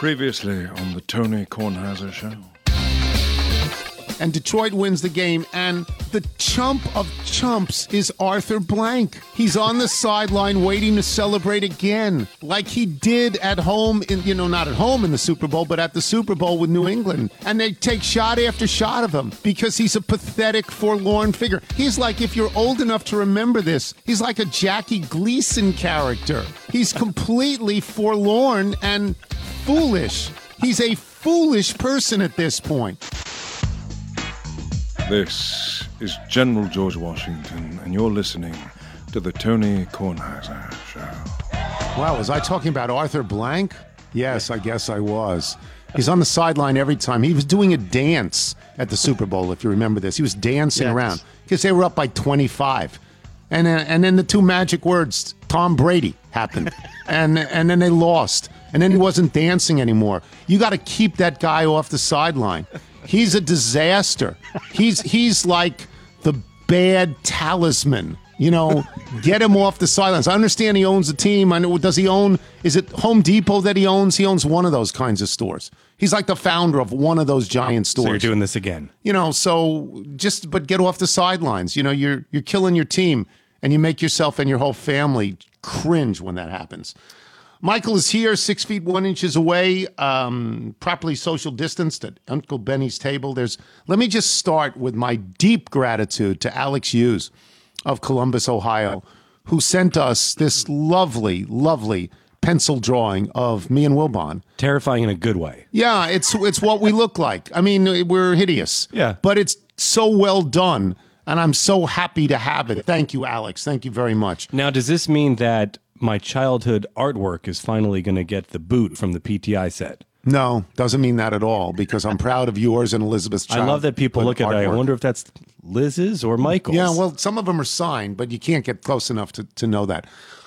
Previously on the Tony Kornheiser Show. And Detroit wins the game, and the chump of chumps is Arthur Blank. He's on the sideline waiting to celebrate again, like he did at home, not at home in the Super Bowl, but at the Super Bowl with New England. And they take shot after shot of him because he's a pathetic, forlorn figure. He's like, if you're old enough to remember this, he's like a Jackie Gleason character. He's completely forlorn and foolish. He's a foolish person at this point. This is General George Washington, and you're listening to the Tony Kornheiser Show. Wow, was I talking about Arthur Blank? Yes, I guess I was. He's on the sideline every time. He was doing a dance at the Super Bowl, if you remember this. He was dancing around because they were up by 25. And then the two magic words, Tom Brady, happened. and then they lost. And then he wasn't dancing anymore. You got to keep that guy off the sideline. He's a disaster. He's like the bad talisman. Get him off the sidelines. I understand he owns a team. I know. Does he own? Is it Home Depot that he owns? He owns one of those kinds of stores. He's like the founder of one of those giant stores. So you're doing this again. But get off the sidelines. You're killing your team, and you make yourself and your whole family cringe when that happens. Michael is here, 6 feet, 1 inch away, properly social distanced at Uncle Benny's table. Let me just start with my deep gratitude to Alex Hughes of Columbus, Ohio, who sent us this lovely, lovely pencil drawing of me and Wilbon. Terrifying in a good way. Yeah, it's what we look like. I mean, we're hideous. Yeah. But it's so well done, and I'm so happy to have it. Thank you, Alex. Thank you very much. Now, does this mean that my childhood artwork is finally going to get the boot from the PTI set? No, doesn't mean that at all, because I'm proud of yours and Elizabeth's child. I love that people look at it. I wonder if that's Liz's or Michael's. Yeah, well, some of them are signed, but you can't get close enough to know that.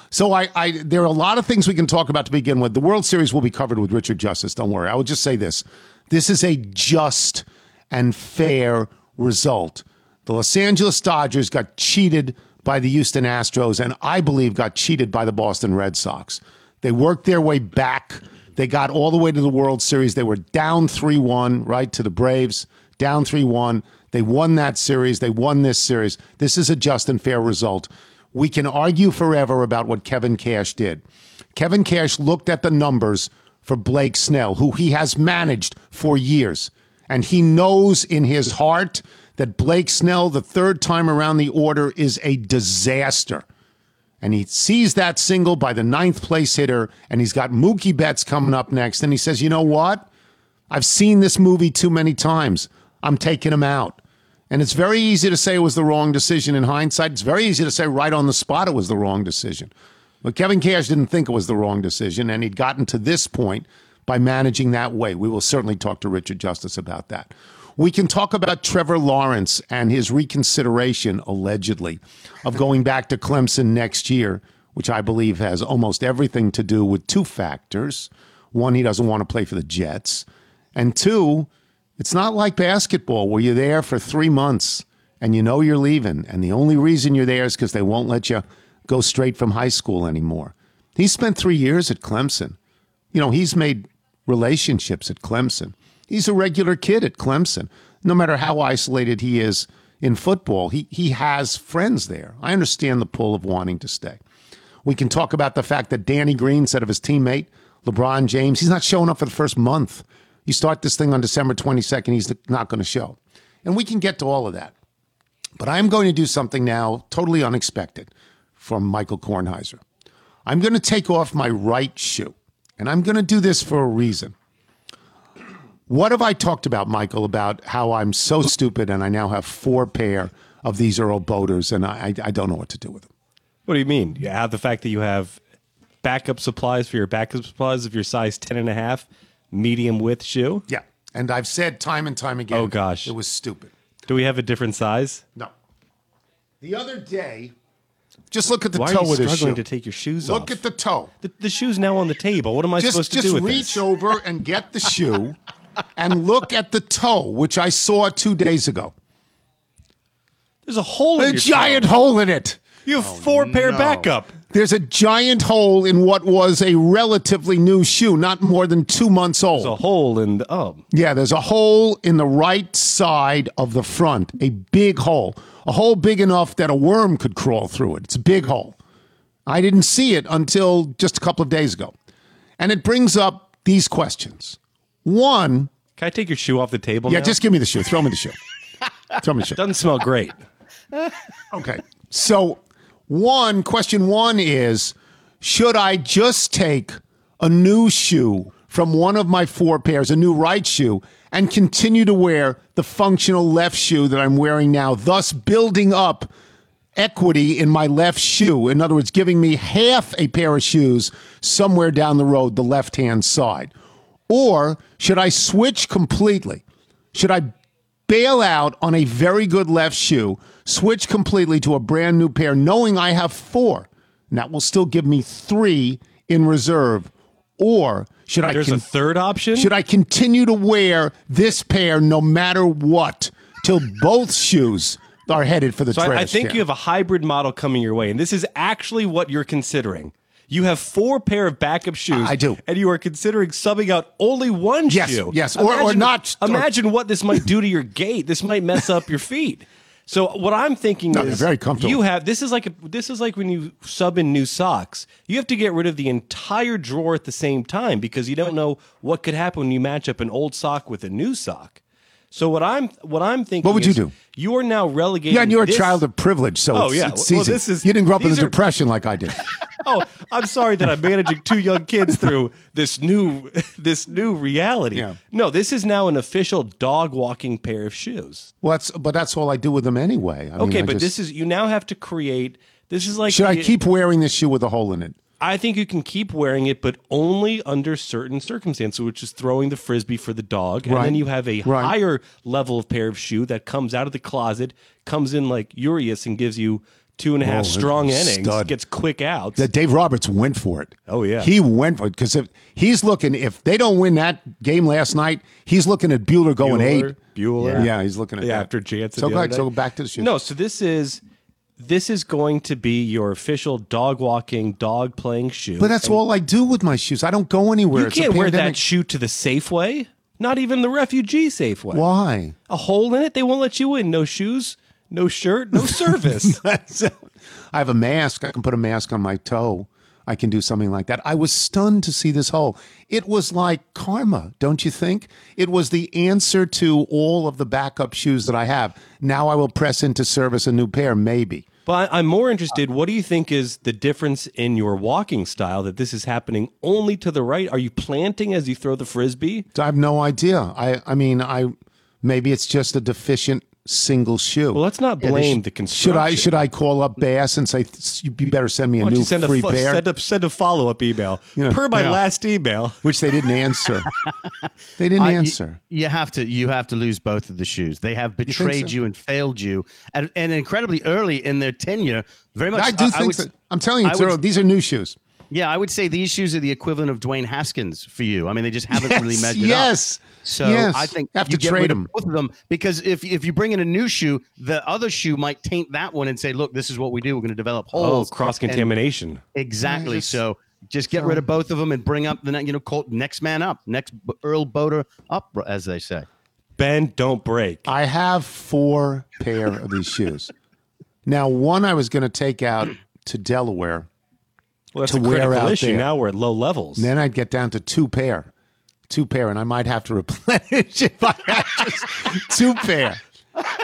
So there are a lot of things we can talk about to begin with. The World Series will be covered with Richard Justice. Don't worry. I would just say this. This is a just and fair result. The Los Angeles Dodgers got cheated by the Houston Astros, and I believe got cheated by the Boston Red Sox. They worked their way back. They got all the way to the World Series. They were down 3-1, right, to the Braves, down 3-1. They won that series. They won this series. This is a just and fair result. We can argue forever about what Kevin Cash did. Kevin Cash looked at the numbers for Blake Snell, who he has managed for years, and he knows in his heart that Blake Snell, the third time around the order, is a disaster. And he sees that single by the ninth place hitter, and he's got Mookie Betts coming up next. And he says, you know what? I've seen this movie too many times. I'm taking him out. And it's very easy to say it was the wrong decision in hindsight. It's very easy to say right on the spot it was the wrong decision. But Kevin Cash didn't think it was the wrong decision, and he'd gotten to this point by managing that way. We will certainly talk to Richard Justice about that. We can talk about Trevor Lawrence and his reconsideration, allegedly, of going back to Clemson next year, which I believe has almost everything to do with two factors. One, he doesn't want to play for the Jets. And two, it's not like basketball where you're there for 3 months and you know you're leaving. And the only reason you're there is because they won't let you go straight from high school anymore. He spent 3 years at Clemson. He's made relationships at Clemson. He's a regular kid at Clemson. No matter how isolated he is in football, he has friends there. I understand the pull of wanting to stay. We can talk about the fact that Danny Green said of his teammate, LeBron James, he's not showing up for the first month. You start this thing on December 22nd, he's not going to show. And we can get to all of that. But I'm going to do something now totally unexpected from Michael Kornheiser. I'm going to take off my right shoe. And I'm going to do this for a reason. What have I talked about, Michael, about how I'm so stupid and I now have 4 pair of these Earl Boaters and I don't know what to do with them? What do you mean? You have the fact that you have backup supplies for your backup supplies of your size 10.5 medium width shoe? Yeah. And I've said time and time again, oh gosh, it was stupid. Do we have a different size? No. The other day, just look at the toe of the shoe. Why are you struggling to take your shoes off? Look at the toe. The shoe's now on the table. What am I supposed to do with this? Just reach over and get the shoe. And look at the toe, which I saw 2 days ago. There's a hole in it. A giant hole in it. You have four-pair backup. There's a giant hole in what was a relatively new shoe, not more than 2 months old. There's a hole in the... Oh. Yeah, there's a hole in the right side of the front, a big hole. A hole big enough that a worm could crawl through it. It's a big hole. I didn't see it until just a couple of days ago. And it brings up these questions. One... Can I take your shoe off the table now? Yeah, just give me the shoe. Throw me the shoe. Throw me the shoe. Doesn't smell great. Okay. So... Question one is, should I just take a new shoe from one of my four pairs, a new right shoe, and continue to wear the functional left shoe that I'm wearing now, thus building up equity in my left shoe? In other words, giving me half a pair of shoes somewhere down the road, the left-hand side. Or should I switch completely? Should I bail out on a very good left shoe, switch completely to a brand new pair, knowing I have four, and that will still give me three in reserve? Or should I... There's a third option? Should I continue to wear this pair no matter what till both shoes are headed for the trash can? I think you have a hybrid model coming your way, and this is actually what you're considering. You have four pair of backup shoes. I do. And you are considering subbing out only one shoe. Yes, Imagine, or not. Imagine what this might do to your gait. This might mess up your feet. So what I'm thinking is, very comfortable. You have this is like when you sub in new socks. You have to get rid of the entire drawer at the same time because you don't know what could happen when you match up an old sock with a new sock. So what I'm thinking. What would you do? You are now relegated. Yeah, and you're a child of privilege, so it's easy. You didn't grow up in the Depression like I did. Oh, I'm sorry that I'm managing two young kids through this new reality. Yeah. No, this is now an official dog walking pair of shoes. Well, that's all I do with them anyway. You now have to create. This is like. Should I keep wearing this shoe with a hole in it? I think you can keep wearing it, but only under certain circumstances, which is throwing the Frisbee for the dog. And then you have a higher level of pair of shoe that comes out of the closet, comes in like Urias and gives you 2.5 strong innings, gets quick outs. Dave Roberts went for it. Oh, yeah. He went for it because if they don't win that game last night, he's looking at Buehler going eight. Buehler. Yeah, he's looking at after Jansen. So back to the shoe. No, so this is... This is going to be your official dog walking, dog playing shoe. But that's all I do with my shoes. I don't go anywhere. You can't wear that shoe to the Safeway. Not even the refugee Safeway. Why? A hole in it? They won't let you in. No shoes, no shirt, no service. I have a mask. I can put a mask on my toe. I can do something like that. I was stunned to see this hole. It was like karma, don't you think? It was the answer to all of the backup shoes that I have. Now I will press into service a new pair, maybe. But I'm more interested, what do you think is the difference in your walking style that this is happening only to the right? Are you planting as you throw the Frisbee? I have no idea. I mean, maybe it's just a deficient single shoe. Well, let's not blame the construction. Should I call up Bass and say, you better send me a new free pair? Send a follow-up email. Per my last email. Which they didn't answer. They didn't answer. You have to lose both of the shoes. They have betrayed you and failed you. And incredibly early in their tenure, very much. I'm telling you, these are new shoes. Yeah, I would say these shoes are the equivalent of Dwayne Haskins for you. I mean, they just haven't really measured up. So I think you have to trade them. Both of them, because if you bring in a new shoe, the other shoe might taint that one and say, "Look, this is what we do. We're going to develop holes." Oh, cross contamination. Exactly. So just get rid of both of them and bring up the call next man up, next Earl Boater up, as they say. Ben, don't break. I have four pair of these shoes. Now, one I was going to take out to Delaware. Well, that's a critical issue. Now we're at low levels. And then I'd get down to two pair, and I might have to replenish if I had just two pair.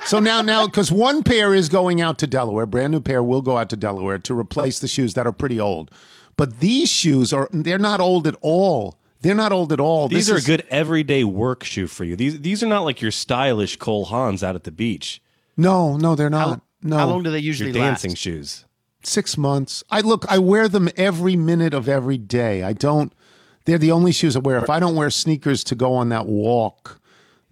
So now, because one pair is going out to Delaware, brand new pair will go out to Delaware to replace the shoes that are pretty old. But these shoes they're not old at all. They're not old at all. These are a good everyday work shoe for you. These are not like your stylish Cole Haans out at the beach. No, they're not. How long do they usually last? Your dancing shoes. 6 months. I wear them every minute of every day. They're the only shoes I wear. If I don't wear sneakers to go on that walk,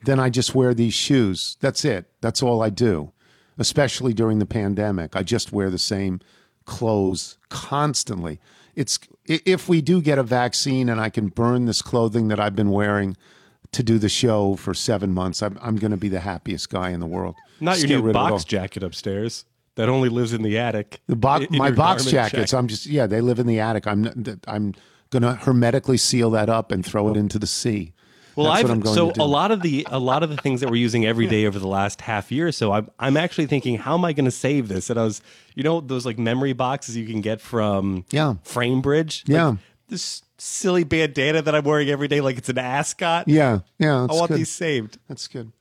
then I just wear these shoes. That's it. That's all I do. Especially during the pandemic. I just wear the same clothes constantly. If we do get a vaccine and I can burn this clothing that I've been wearing to do the show for 7 months, I'm going to be the happiest guy in the world. Not your new box jacket upstairs. that only lives in the attic. My box jackets. They live in the attic. I'm going to hermetically seal that up and throw it into the sea. Well, a lot of the things that we're using every day over the last half year or so, I'm actually thinking, how am I going to save this? And I was, those like memory boxes you can get from Framebridge. Yeah, like, this silly bandana that I'm wearing every day, like it's an ascot. Yeah, yeah. I want these saved. That's good.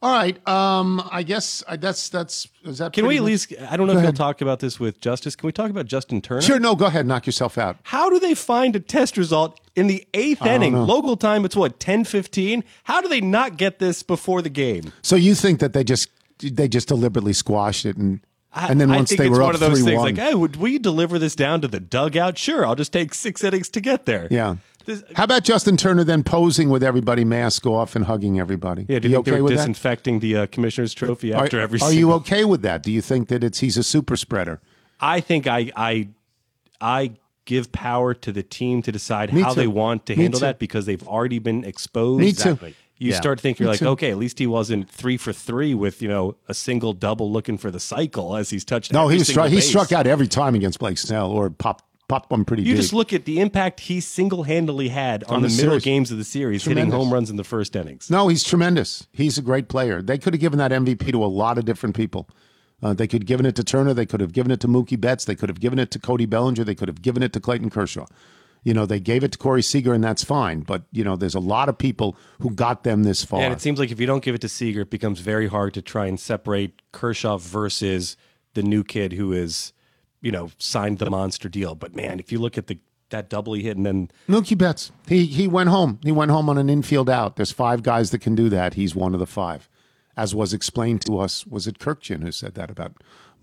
All right. I guess that's. Is that? Can we at least? I don't know if you'll talk about this with Justice. Can we talk about Justin Turner? Sure. No. Go ahead. Knock yourself out. How do they find a test result in the eighth inning local time? It's 10:15. How do they not get this before the game? So you think that they just deliberately squashed it and then once they were up 3-1, it's one of those things like, hey, would we deliver this down to the dugout? Sure. I'll just take 6 innings to get there. Yeah. How about Justin Turner then posing with everybody, mask off, and hugging everybody? Yeah, do you think they were disinfecting the commissioner's trophy after every season? Are you okay with that? Do you think that he's a super spreader? I think I give power to the team to decide how they want to handle that because they've already been exposed. Me too. You start thinking, you're like, okay, at least he wasn't 3 for 3 with, a single double looking for the cycle as he's touched. No, he struck out every time against Blake Snell or popped one pretty big. You just look at the impact he single-handedly had on the middle games of the series, hitting home runs in the first innings. No, he's tremendous. He's a great player. They could have given that MVP to a lot of different people. They could have given it to Turner. They could have given it to Mookie Betts. They could have given it to Cody Bellinger. They could have given it to Clayton Kershaw. They gave it to Corey Seager, and that's fine. But, there's a lot of people who got them this far. And it seems like if you don't give it to Seager, it becomes very hard to try and separate Kershaw versus the new kid who is... signed the monster deal. But, man, if you look at that double he hit and then... Mookie Betts, he went home. He went home on an infield out. There's 5 guys that can do that. He's one of the 5, as was explained to us. Was it Kirkjian who said that about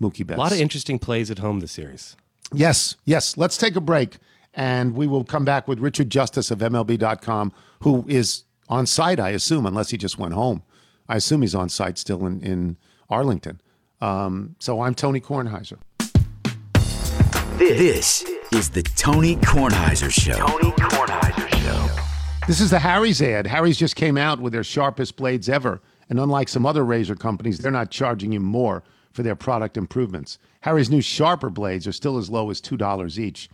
Mookie Betts? A lot of interesting plays at home this series. Yes. Let's take a break, and we will come back with Richard Justice of MLB.com, who is on site, I assume, unless he just went home. I assume he's on site still in Arlington. So I'm Tony Kornheiser. This is the Tony Kornheiser Show. Tony Kornheiser Show. This is the Harry's ad. Harry's just came out with their sharpest blades ever. And unlike some other razor companies, they're not charging you more for their product improvements. Harry's new sharper blades are still as low as $2 each.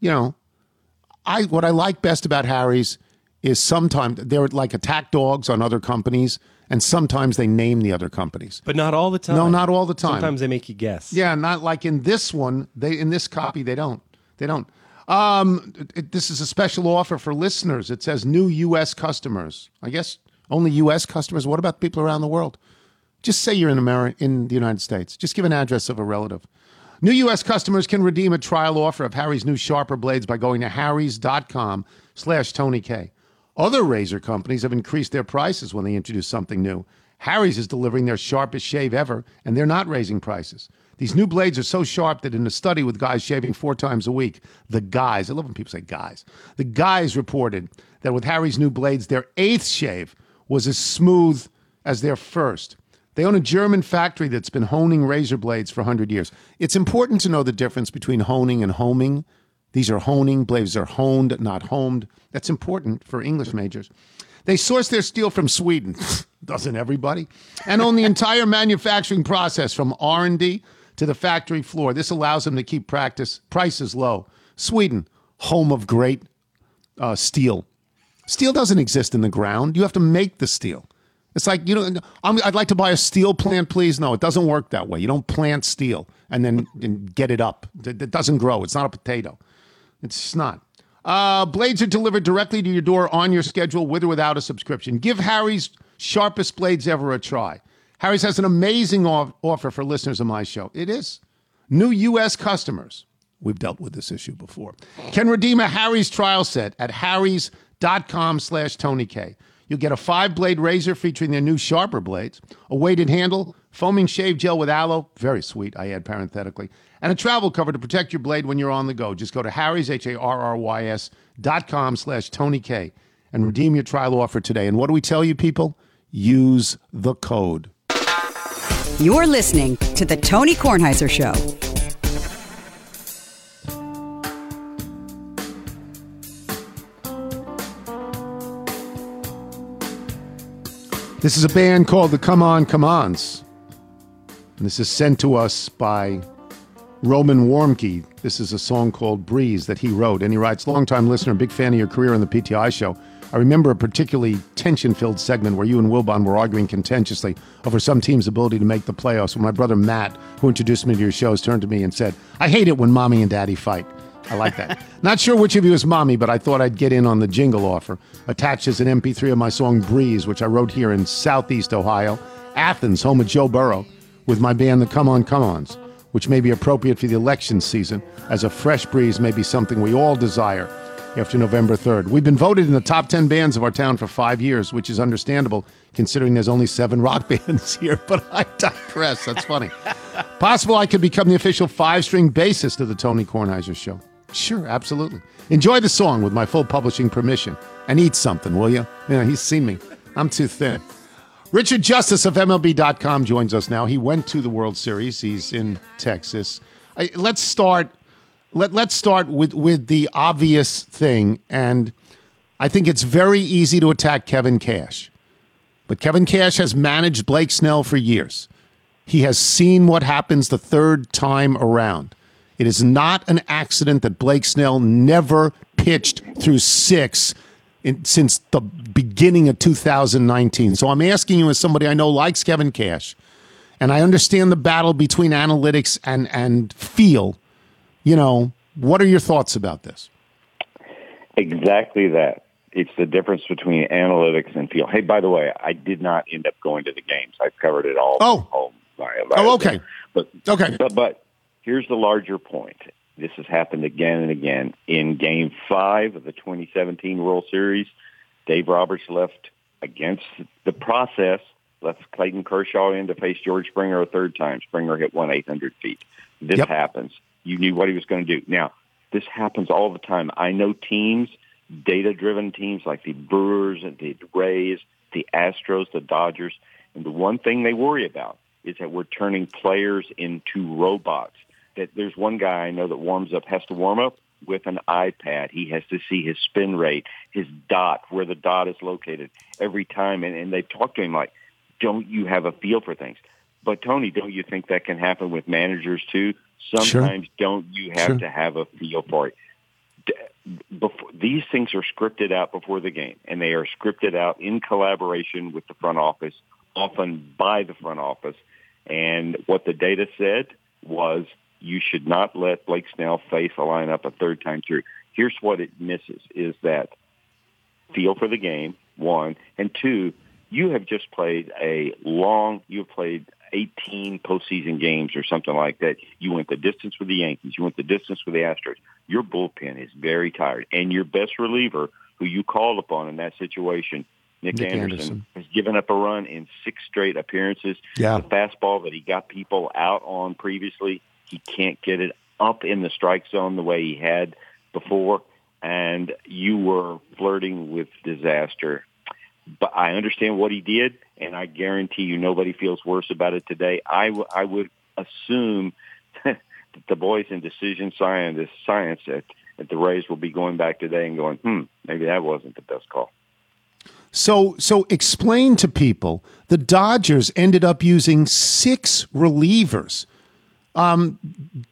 What I like best about Harry's is sometimes they're like attack dogs on other companies, and sometimes they name the other companies. But not all the time. No, not all the time. Sometimes they make you guess. Yeah, not like in this one. In this copy, they don't. They don't. This is a special offer for listeners. It says new U.S. customers. I guess only U.S. customers. What about people around the world? Just say you're in the United States. Just give an address of a relative. New U.S. customers can redeem a trial offer of Harry's new sharper blades by going to harrys.com/Tony K. Other razor companies have increased their prices when they introduce something new. Harry's is delivering their sharpest shave ever, and they're not raising prices. These new blades are so sharp that in a study with guys shaving 4 times a week, I love when people say guys. The guys reported that with Harry's new blades, their 8th shave was as smooth as their 1st. They own a German factory that's been honing razor blades for 100 years. It's important to know the difference between honing and homing. These are honing. Blades are honed, not homed. That's important for English majors. They source their steel from Sweden. Doesn't everybody? And own the entire manufacturing process from R&D to the factory floor. This allows them to keep prices low. Sweden, home of great steel. Steel doesn't exist in the ground. You have to make the steel. It's like, I'd like to buy a steel plant, please. No, it doesn't work that way. You don't plant steel and then get it up. It doesn't grow. It's not a potato. It's not. Blades are delivered directly to your door on your schedule with or without a subscription. Give Harry's sharpest blades ever a try. Harry's has an amazing offer for listeners of my show. It is. New U.S. customers, we've dealt with this issue before, can redeem a Harry's trial set at harrys.com/Tony K. You'll get a 5-blade razor featuring their new sharper blades, a weighted handle, foaming shave gel with aloe, very sweet, I add parenthetically, and a travel cover to protect your blade when you're on the go. Just go to Harry's, harrys.com/Tony K, and redeem your trial offer today. And what do we tell you, people? Use the code. You're listening to The Tony Kornheiser Show. This is a band called the Come On Come Ons. This is sent to us by Roman Warmke. This is a song called Breeze that he wrote. And he writes, longtime listener, big fan of your career on the PTI show. I remember a particularly tension-filled segment where you and Wilbon were arguing contentiously over some team's ability to make the playoffs when my brother Matt, who introduced me to your shows, turned to me and said, I hate it when mommy and daddy fight. I like that. Not sure which of you is mommy, but I thought I'd get in on the jingle offer. Attached is an MP3 of my song Breeze, which I wrote here in Southeast Ohio, Athens, home of Joe Burrow, with my band the Come On Come Ons, which may be appropriate for the election season, as a fresh breeze may be something we all desire after November 3rd. We've been voted in the top 10 bands of our town for 5 years, which is understandable considering there's only 7 rock bands here, but I digress. That's funny. Possible I could become the official 5-string bassist of the Tony Kornheiser Show. Sure, absolutely. Enjoy the song with my full publishing permission and eat something, will you? Yeah, he's seen me. I'm too thin. Richard Justice of MLB.com joins us now. He went to the World Series. He's in Texas. Let's start with the obvious thing, and I think it's very easy to attack Kevin Cash. But Kevin Cash has managed Blake Snell for years. He has seen what happens the third time around. It is not an accident that Blake Snell never pitched through 6 since the beginning of 2019. So I'm asking you as somebody I know likes Kevin Cash, and I understand the battle between analytics and feel, you know, what are your thoughts about this? Exactly that. It's the difference between analytics and feel. Hey, by the way, I did not end up going to the games. I've covered it all. Okay. But here's the larger point. This has happened again and again. In Game 5 of the 2017 World Series, Dave Roberts left against the process, left Clayton Kershaw in to face George Springer a third time. Springer hit 1,800 feet. This happens. You knew what he was going to do. Now, this happens all the time. I know teams, data-driven teams like the Brewers and the Rays, the Astros, the Dodgers, and the one thing they worry about is that we're turning players into robots. That there's one guy I know that has to warm up with an iPad. He has to see his spin rate, his dot, where the dot is located every time. And they talk to him like, don't you have a feel for things? But, Tony, don't you think that can happen with managers, too? Sometimes don't you have to have a feel for it? These things are scripted out before the game, and they are scripted out in collaboration with the front office, often by the front office. And what the data said was you should not let Blake Snell face a lineup a third time through. Here's what it misses is that feel for the game, one, and two, you have just played you've played 18 postseason games or something like that. You went the distance with the Yankees. You went the distance with the Astros. Your bullpen is very tired. And your best reliever, who you called upon in that situation, Nick Anderson, has given up a run in 6 straight appearances. Yeah. The fastball that he got people out on previously, he can't get it up in the strike zone the way he had before. And you were flirting with disaster. But I understand what he did, and I guarantee you nobody feels worse about it today. I would assume that the boys in decision science at the Rays will be going back today and going, maybe that wasn't the best call. So explain to people, the Dodgers ended up using 6 relievers.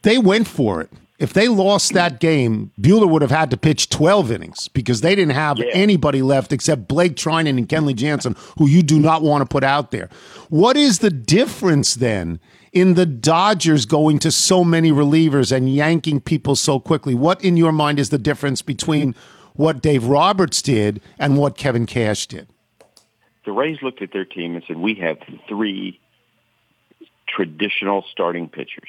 They went for it. If they lost that game, Buehler would have had to pitch 12 innings because they didn't have anybody left except Blake Trinan and Kenley Jansen, who you do not want to put out there. What is the difference then in the Dodgers going to so many relievers and yanking people so quickly? What, in your mind, is the difference between what Dave Roberts did and what Kevin Cash did? The Rays looked at their team and said, we have 3 traditional starting pitchers.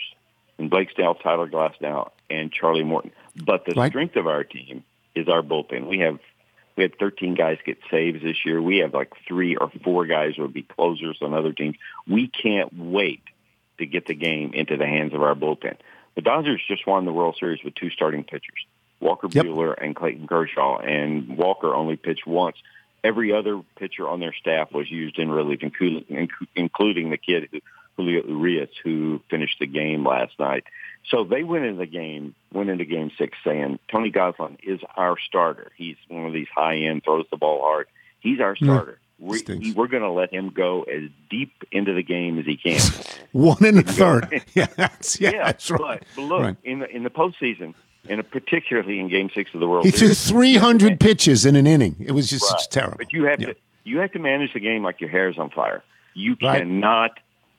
And Blake Snell, Tyler Glasnow, and Charlie Morton. But the strength of our team is our bullpen. We had 13 guys get saves this year. We have 3 or 4 guys who would be closers on other teams. We can't wait to get the game into the hands of our bullpen. The Dodgers just won the World Series with 2 starting pitchers, Walker Buehler and Clayton Kershaw, and Walker only pitched once. Every other pitcher on their staff was used in relief, including the kid who Julio Urias, who finished the game last night. So they went into Game 6 saying, Tony Gonsolin is our starter. He's one of these high-end, throws the ball hard. He's our starter. We're going to let him go as deep into the game as he can. One and a third. That's right. But look, right. In the postseason, and particularly in Game 6 of the World Series, he threw 300 pitches in an inning. It was just terrible. But you have to manage the game like your hair's on fire. You cannot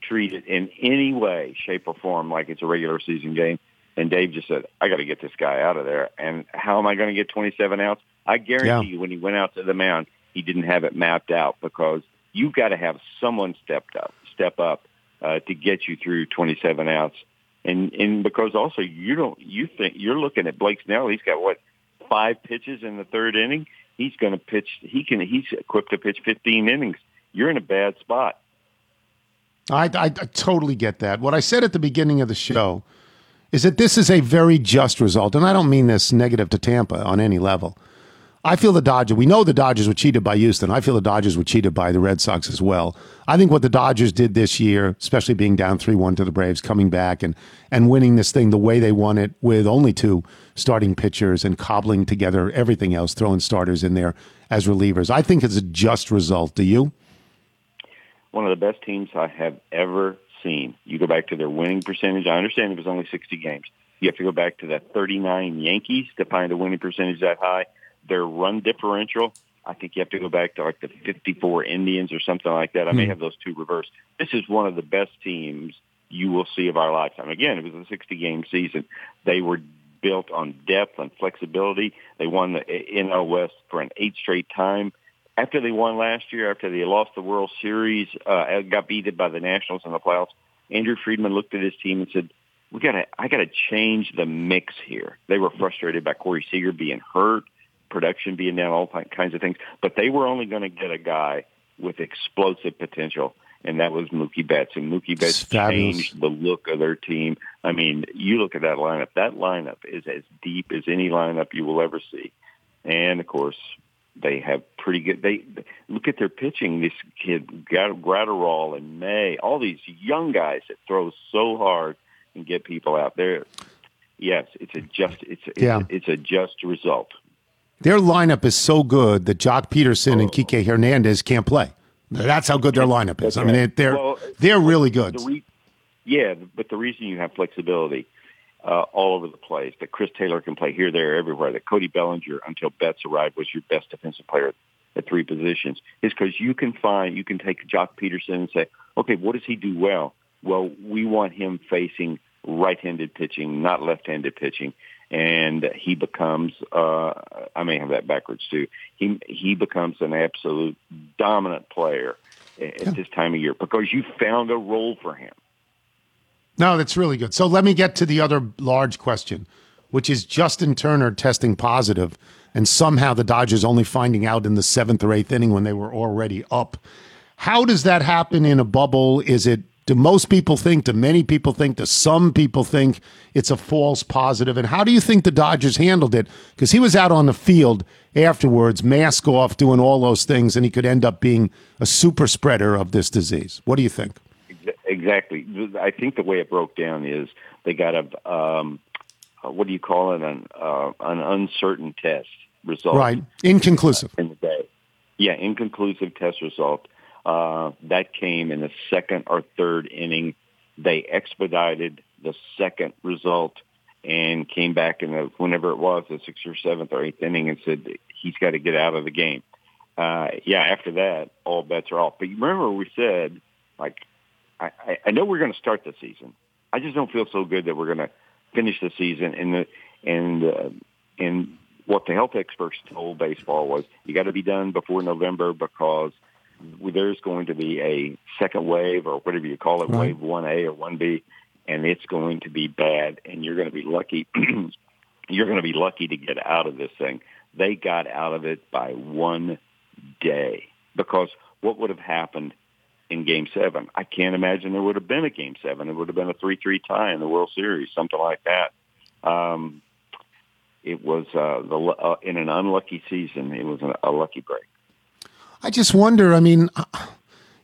treat it in any way, shape, or form like it's a regular season game. And Dave just said, I got to get this guy out of there. And how am I going to get 27 outs? I guarantee you when he went out to the mound, he didn't have it mapped out, because you've got to have someone step up to get you through 27 outs. And because also you think you're looking at Blake Snell. He's got 5 pitches in the third inning. He's going to pitch. He's equipped to pitch 15 innings. You're in a bad spot. I totally get that. What I said at the beginning of the show is that this is a very just result, and I don't mean this negative to Tampa on any level. I feel the Dodgers, we know the Dodgers were cheated by Houston. I feel the Dodgers were cheated by the Red Sox as well. I think what the Dodgers did this year, especially being down 3-1 to the Braves, coming back and winning this thing the way they won it with only 2 starting pitchers and cobbling together everything else, throwing starters in there as relievers. I think it's a just result. Do you? One of the best teams I have ever seen. You go back to their winning percentage. I understand it was only 60 games. You have to go back to that 39 Yankees to find a winning percentage that high. Their run differential, I think you have to go back to like the 54 Indians or something like that. I may have those two reversed. This is one of the best teams you will see of our lifetime. Again, it was a 60-game season. They were built on depth and flexibility. They won the NL West for an 8th straight time. After they won last year, after they lost the World Series, got beaten by the Nationals in the playoffs, Andrew Friedman looked at his team and said, I got to change the mix here. They were frustrated by Corey Seager being hurt, production being down, all kinds of things. But they were only going to get a guy with explosive potential, and that was Mookie Betts. And Mookie Betts changed the look of their team. I mean, you look at that lineup. That lineup is as deep as any lineup you will ever see. And, of course, they have pretty good – they look at their pitching. This kid, Gratterall and May, all these young guys that throw so hard and get people out there. Yes, it's a just result. Their lineup is so good that Jock Peterson and Kike Hernandez can't play. That's how good their lineup is. I mean, they're really good. But the reason you have flexibility all over the place, that Chris Taylor can play here, there, everywhere, that Cody Bellinger, until Betts arrived, was your best defensive player at 3 positions, is because you can take Jock Peterson and say, okay, what does he do well? Well, we want him facing right-handed pitching, not left-handed pitching. And he becomes, I may have that backwards too, he becomes an absolute dominant player at this time of year because you found a role for him. No, that's really good. So let me get to the other large question, which is Justin Turner testing positive and somehow the Dodgers only finding out in the 7th or 8th inning when they were already up. How does that happen in a bubble? Is it Do most people think, do many people think, do some people think it's a false positive? And how do you think the Dodgers handled it? Because he was out on the field afterwards, mask off, doing all those things, and he could end up being a super spreader of this disease. What do you think? Exactly. I think the way it broke down is they got a, what do you call it, an uncertain test result. Right, inconclusive. In the day. Yeah, inconclusive test result. That came in the 2nd or 3rd inning. They expedited the 2nd result and came back in whenever it was, the 6th or 7th or 8th inning, and said he's got to get out of the game. After that, all bets are off. But you remember we said, like, I know we're going to start the season. I just don't feel so good that we're going to finish the season. And what the health experts told baseball was you got to be done before November because there's going to be a second wave or whatever you call it, wave 1A or 1B, and it's going to be bad, and you're going to be lucky. You're going to be lucky to get out of this thing. They got out of it by 1 day because what would have happened in Game 7? I can't imagine there would have been a Game 7. It would have been a 3-3 tie in the World Series, something like that. It was in an unlucky season. It was a lucky break. I just wonder, I mean,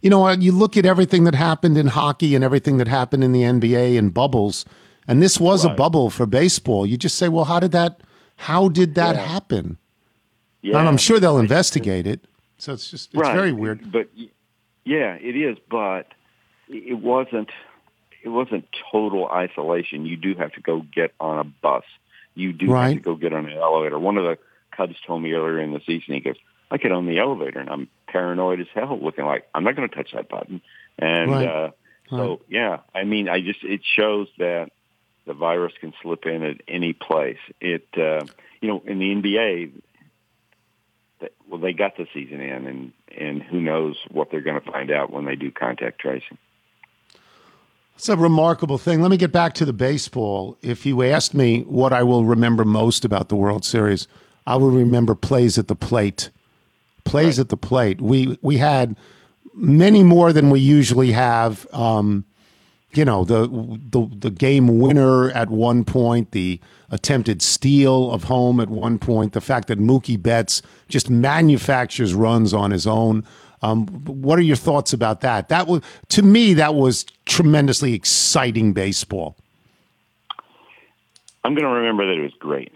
you know, you look at everything that happened in hockey and everything that happened in the NBA and bubbles, and this was a bubble for baseball. You just say, well, how did that happen? Yeah. And I'm sure they'll investigate it. So it's just very weird. But yeah, it is. But it wasn't total isolation. You do have to go get on a bus. You do have to go get on an elevator. One of the Cubs told me earlier in the season, he goes, I get on the elevator, and I'm paranoid as hell, looking like, I'm not going to touch that button. And so, yeah, I mean, it shows that the virus can slip in at any place. It, you know, in the NBA, they got the season in, and who knows what they're going to find out when they do contact tracing. It's a remarkable thing. Let me get back to the baseball. If you asked me what I will remember most about the World Series, I will remember plays at the plate. At the plate. We had many more than we usually have. You know, the game winner at one point, the attempted steal of home at one point, the fact that Mookie Betts just manufactures runs on his own. What are your thoughts about that? That was, to me, that was tremendously exciting baseball. I'm going to remember that it was great,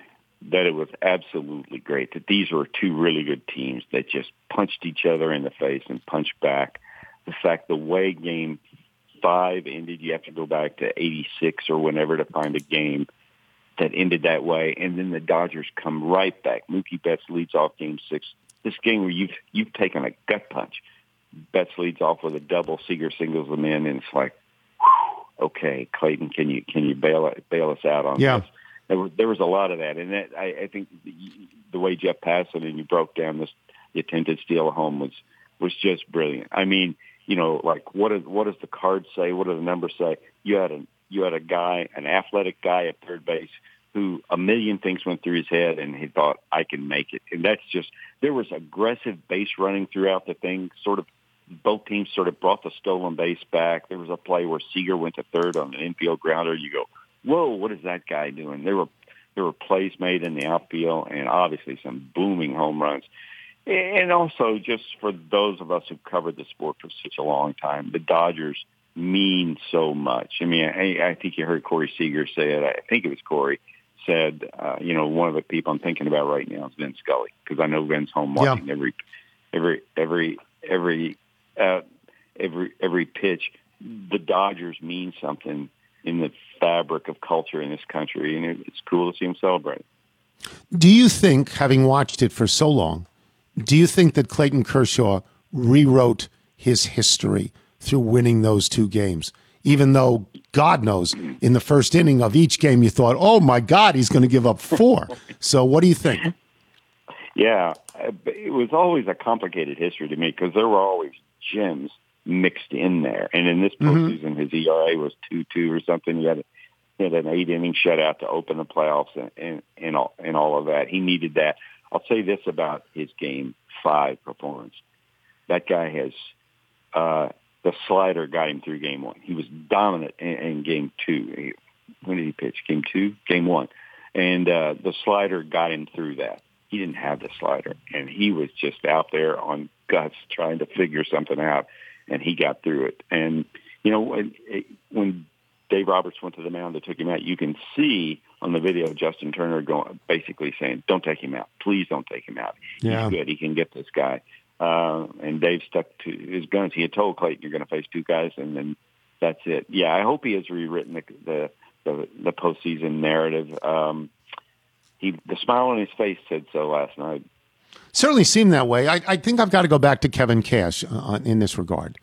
that it was absolutely great, that these were two really good teams that just punched each other in the face and punched back. The fact the way game 5 ended, you have to go back to 86 or whenever to find a game that ended that way, and then the Dodgers come right back. Mookie Betts leads off game 6. This game where you've taken a gut punch. Betts leads off with a double. Seager singles them in, and it's like, whew, okay, Clayton, can you bail us out on this? There was a lot of that, and that, I think the way Jeff Passan and you broke down this attempted steal at home was just brilliant. I mean, you know, like what does the card say? What do the numbers say? You had a guy, an athletic guy at third base, who a million things went through his head, and he thought, I can make it. And that's just, there was aggressive base running throughout the thing. Sort of both teams sort of brought the stolen base back. There was a play where Seager went to third on an infield grounder. You go, whoa, what is that guy doing? There were plays made in the outfield, and obviously some booming home runs. And also, just for those of us who've covered the sport for such a long time, the Dodgers mean so much. I mean, I think you heard Corey Seager say it. I think it was Corey said, you know, one of the people I'm thinking about right now is Vin Scully, because I know Vin's home watching every pitch. The Dodgers mean something in the fabric of culture in this country, and it's cool to see them celebrate. Do you think, having watched it for so long, do you think that Clayton Kershaw rewrote his history through winning those two games? Even though, God knows, in the first inning of each game, you thought, oh, my God, he's going to give up 4. So what do you think? Yeah, it was always a complicated history to me, because there were always gems mixed in there. And in this postseason, his ERA was 2.2 or something. He had an 8-inning shutout to open the playoffs and all of that. He needed that. I'll say this about his Game 5 performance. That guy has the slider got him through Game 1. He was dominant in Game 2. When did he pitch? Game 2? Game 1. And the slider got him through that. He didn't have the slider, and he was just out there on guts trying to figure something out, and he got through it. And, you know, when Dave Roberts went to the mound that took him out, you can see on the video Justin Turner going, basically saying, don't take him out. Please don't take him out. Yeah. He's good. He can get this guy. And Dave stuck to his guns. He had told Clayton, you're going to face 2 guys, and then that's it. Yeah, I hope he has rewritten the postseason narrative. The smile on his face said so last night. Certainly seemed that way. I think I've got to go back to Kevin Cash in this regard.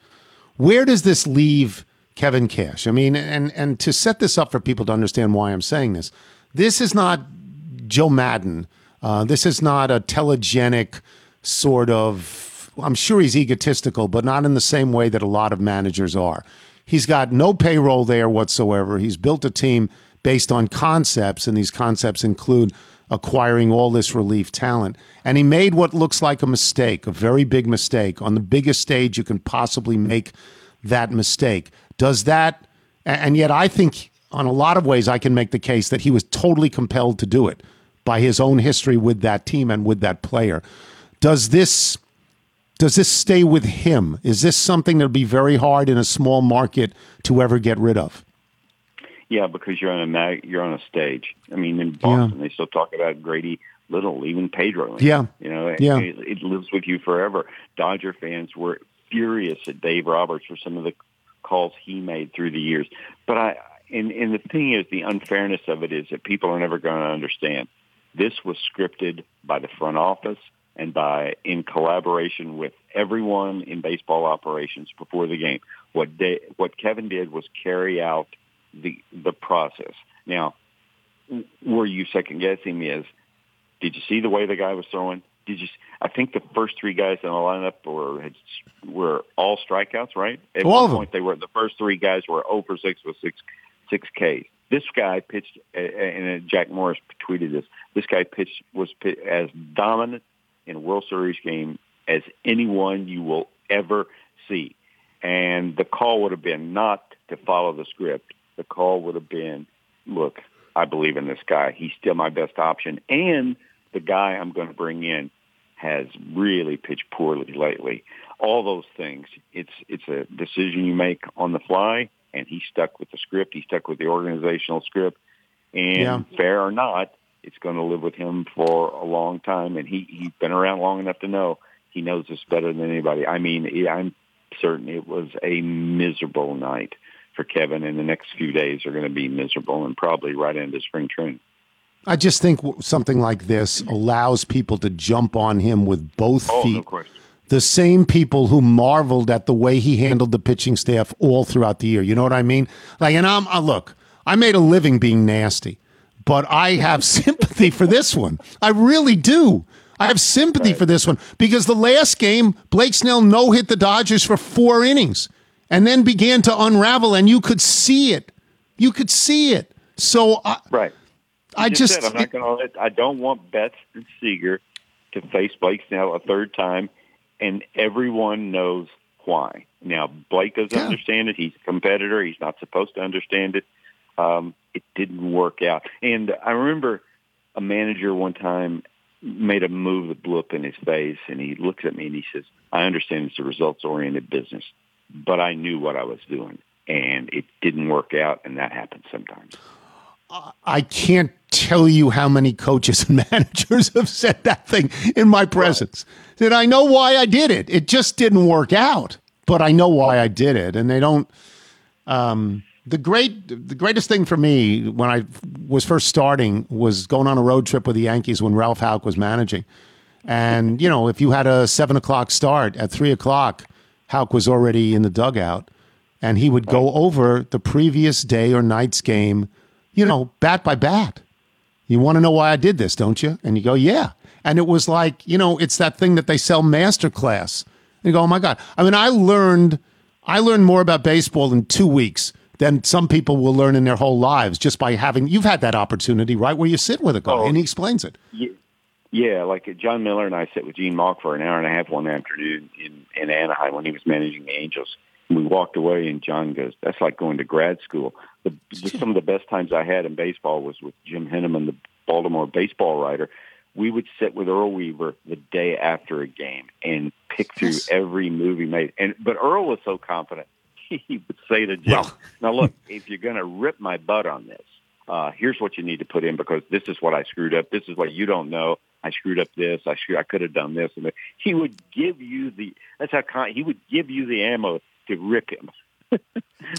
Where does this leave Kevin Cash? I mean, and to set this up for people to understand why I'm saying this, this is not Joe Madden. This is not a telegenic sort of, I'm sure he's egotistical, but not in the same way that a lot of managers are. He's got no payroll there whatsoever. He's built a team based on concepts, and these concepts include acquiring all this relief talent. And he made what looks like a mistake, a very big mistake, on the biggest stage you can possibly make that mistake. Does that, and yet I think on a lot of ways I can make the case that he was totally compelled to do it by his own history with that team and with that player. Does this stay with him? Is this something that would be very hard in a small market to ever get rid of? Yeah, because you're on a stage. I mean, in Boston, they still talk about Grady Little, even Pedro. Yeah, you know, away. Yeah. It lives with you forever. Dodger fans were furious at Dave Roberts for some of the calls he made through the years. But and the thing is, the unfairness of it is that people are never going to understand. This was scripted by the front office and in collaboration with everyone in baseball operations before the game. What Kevin did was carry out the process. Now, where you second guessing is, did you see the way the guy was throwing? I think the first three guys in the lineup were all strikeouts, right? At all one point, of them. The first three guys were 0 for 6 with 6 Ks. This guy pitched, and Jack Morris tweeted this. This guy was as dominant in a World Series game as anyone you will ever see. And the call would have been not to follow the script. The call would have been, look, I believe in this guy. He's still my best option. And the guy I'm going to bring in has really pitched poorly lately. All those things. It's a decision you make on the fly, and he stuck with the script. He stuck with the organizational script. And fair or not, it's going to live with him for a long time. And he's been around long enough to know he knows this better than anybody. I mean, I'm certain it was a miserable night for Kevin, and the next few days are going to be miserable and probably right into spring training. I just think something like this allows people to jump on him with both feet. No question. The same people who marveled at the way he handled the pitching staff all throughout the year. You know what I mean? Like, and look, I made a living being nasty, but I have sympathy for this one. I really do. I have sympathy for this one because the last game, Blake Snell no-hit the Dodgers for 4 innings and then began to unravel, and you could see it. You could see it. So I just said, I'm not going to. I don't want Betts and Seager to face Blake Snell a third time, and everyone knows why. Now, Blake doesn't understand it. He's a competitor. He's not supposed to understand it. It didn't work out. And I remember a manager one time made a move that blew up in his face, and he looks at me and he says, I understand it's a results-oriented business, but I knew what I was doing, and it didn't work out, and that happens sometimes. I can't tell you how many coaches and managers have said that thing in my presence. That I know why I did it. It just didn't work out, but I know why I did it. And they don't the greatest thing for me when I was first starting was going on a road trip with the Yankees when Ralph Houck was managing. And, you know, if you had a 7:00 start, at 3:00, Houck was already in the dugout. And he would go over the previous day or night's game, you know, bat by bat. You want to know why I did this, don't you? And you go, yeah. And it was like, you know, it's that thing that they sell, Masterclass. And you go, oh, my God. I mean, I learned more about baseball in 2 weeks than some people will learn in their whole lives just by having – you've had that opportunity, right, where you sit with a guy and he explains it. Yeah, like John Miller and I sat with Gene Mauck for an hour and a half one afternoon in Anaheim when he was managing the Angels. We walked away, and John goes, that's like going to grad school. Some of the best times I had in baseball was with Jim Henneman, the Baltimore baseball writer. We would sit with Earl Weaver the day after a game and pick through every move he made. But Earl was so confident, he would say to Jim, now look, if you're going to rip my butt on this, here's what you need to put in because this is what I screwed up. This is what you don't know. I screwed up this. I could have done this. And that. He would give you the ammo to rip him.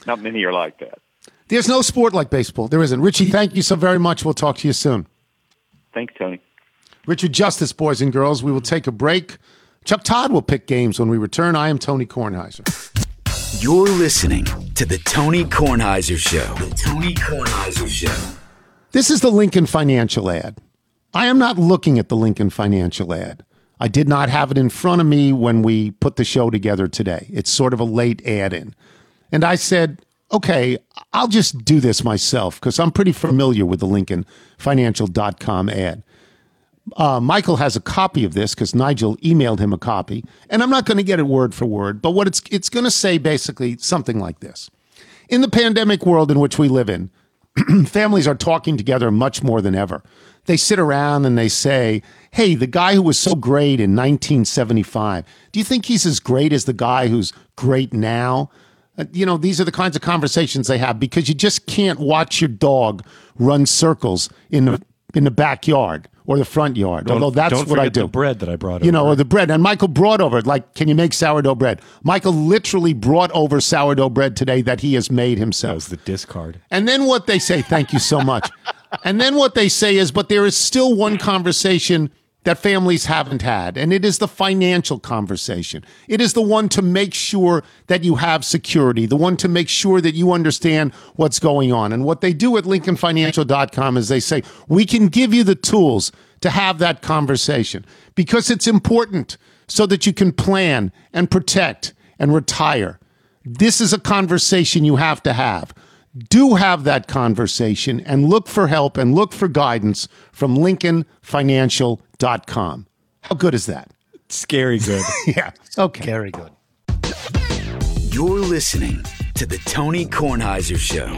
Not many are like that. There's no sport like baseball. There isn't. Richie, thank you so very much. We'll talk to you soon. Thanks, Tony. Richard Justice, boys and girls. We will take a break. Chuck Todd will pick games when we return. I am Tony Kornheiser. You're listening to The Tony Kornheiser Show. The Tony Kornheiser Show. This is the Lincoln Financial ad. I am not looking at the Lincoln Financial ad. I did not have it in front of me when we put the show together today. It's sort of a late add-in. And I said, okay, I'll just do this myself because I'm pretty familiar with the LincolnFinancial.com ad. Michael has a copy of this because Nigel emailed him a copy. And I'm not going to get it word for word, but what it's going to say basically something like this. In the pandemic world in which we live in, families are talking together much more than ever. They sit around and they say, hey, the guy who was so great in 1975, do you think he's as great as the guy who's great now? You know, these are the kinds of conversations they have because you just can't watch your dog run circles in the backyard or the front yard. Although that's what I do. Don't forget the bread that I brought over. You know, or the bread. And Michael brought over, like, can you make sourdough bread? Michael literally brought over sourdough bread today that he has made himself. That was the discard. And then what they say, thank you so much. And then what they say is, but there is still one conversation that families haven't had, and it is the financial conversation. It is the one to make sure that you have security, the one to make sure that you understand what's going on. And what they do at LincolnFinancial.com is they say, we can give you the tools to have that conversation because it's important so that you can plan and protect and retire. This is a conversation you have to have. Do have that conversation and look for help and look for guidance from LincolnFinancial.com. How good is that? Scary good. Yeah. Okay. Scary good. You're listening to The Tony Kornheiser Show.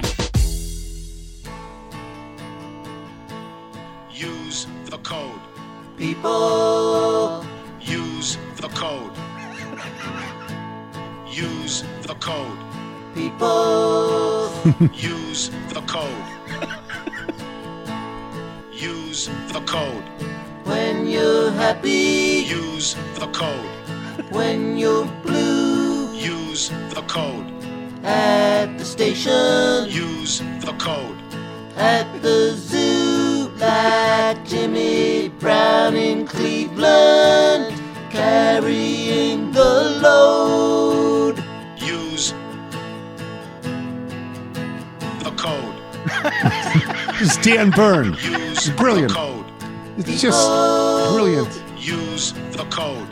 Use the code. People. Use the code. Use the code. People. Use the code. Use the code. When you're happy, use the code. When you're blue, use the code. At the station, use the code. At the zoo, like Jimmy Brown in Cleveland, carrying the load. Use the code. This is Dan Byrne. Use brilliant. The code. It's just brilliant. Use the code.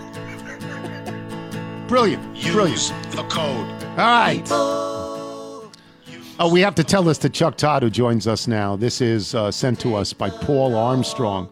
Brilliant. Use the code. All right. Oh, we have to tell this to Chuck Todd, who joins us now. This is sent to us by Paul Armstrong.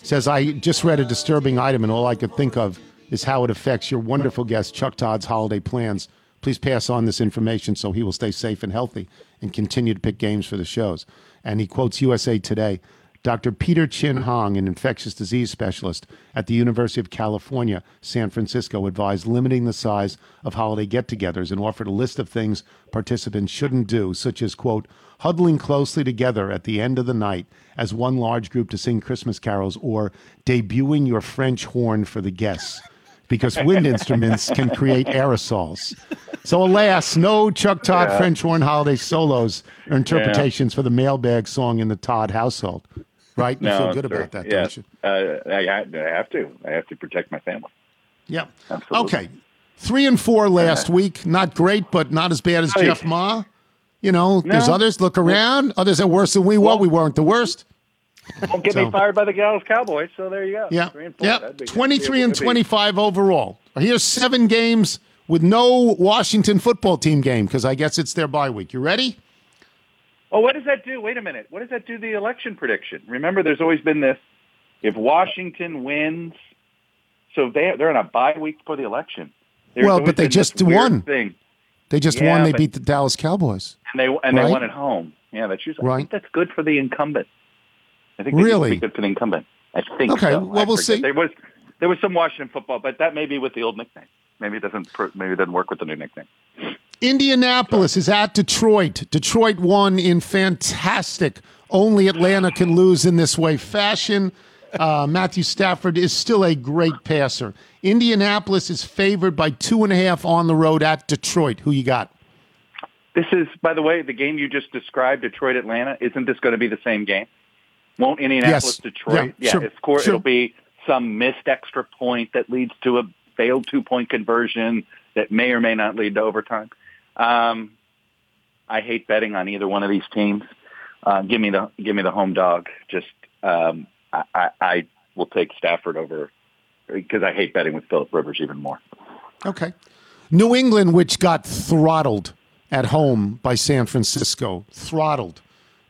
It says, I just read a disturbing item, and all I could think of is how it affects your wonderful guest, Chuck Todd's holiday plans. Please pass on this information so he will stay safe and healthy and continue to pick games for the shows. And he quotes USA Today. Dr. Peter Chin Hong, an infectious disease specialist at the University of California, San Francisco, advised limiting the size of holiday get-togethers and offered a list of things participants shouldn't do, such as, quote, huddling closely together at the end of the night as one large group to sing Christmas carols or debuting your French horn for the guests, because wind instruments can create aerosols. So alas, no Chuck Todd French horn holiday solos or interpretations for the mailbag song in the Todd household. Right? You feel good about that, don't you? I have to. I have to protect my family. Yeah. Absolutely. Okay. 3-4 last week. Not great, but not as bad as Jeff Ma. You know, there's others. Look around. Others are worse than we were. Well, we weren't the worst. Won't get me fired by the Dallas Cowboys, so there you go. Yeah. 3-4. Yeah. 23-25 overall. Here's 7 games with no Washington football team game because I guess it's their bye week. You ready? Oh, what does that do? Wait a minute. What does that do to the election prediction? Remember, there's always been this. If Washington wins, so they're in a bye week before the election. Well, but they just won. They just won. They beat the Dallas Cowboys. And they won at home. Yeah, that's usually right. I think that's good for the incumbent. I think really good for the incumbent. I think okay. So. Well, we'll see. There was some Washington football, but that may be with the old nickname. Maybe it doesn't work with the new nickname. Indianapolis is at Detroit. Detroit won in fantastic. Only Atlanta can lose in this way fashion. Matthew Stafford is still a great passer. Indianapolis is favored by 2.5 on the road at Detroit. Who you got? This is, by the way, the game you just described, Detroit-Atlanta. Isn't this going to be the same game? Won't Indianapolis-Detroit? Yes. Yeah, sure. Of course, it'll be some missed extra point that leads to a failed 2-point conversion that may or may not lead to overtime. I hate betting on either one of these teams. Give me the home dog. Just I will take Stafford over because I hate betting with Philip Rivers even more. Okay, New England, which got throttled at home by San Francisco, throttled.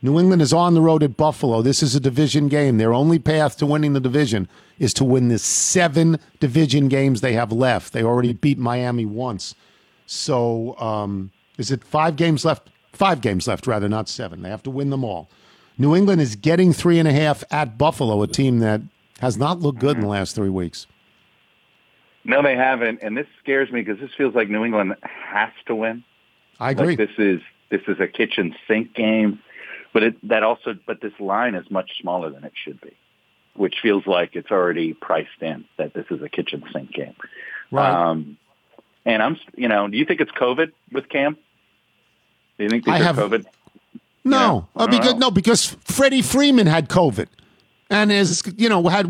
New England is on the road at Buffalo. This is a division game. Their only path to winning the division is to win the 7 division games they have left. They already beat Miami once. So is it 5 games left? 5 games left, rather, not 7. They have to win them all. New England is getting 3.5 at Buffalo, a team that has not looked good in the last 3 weeks. No, they haven't, and this scares me because this feels like New England has to win. I agree. Like this is a kitchen sink game, but this line is much smaller than it should be. which feels like it's already priced in that this is a kitchen sink game. Right. And I'm, you know, do you think it's COVID with Cam? Do you think these are COVID? No, yeah, because Freddie Freeman had COVID, and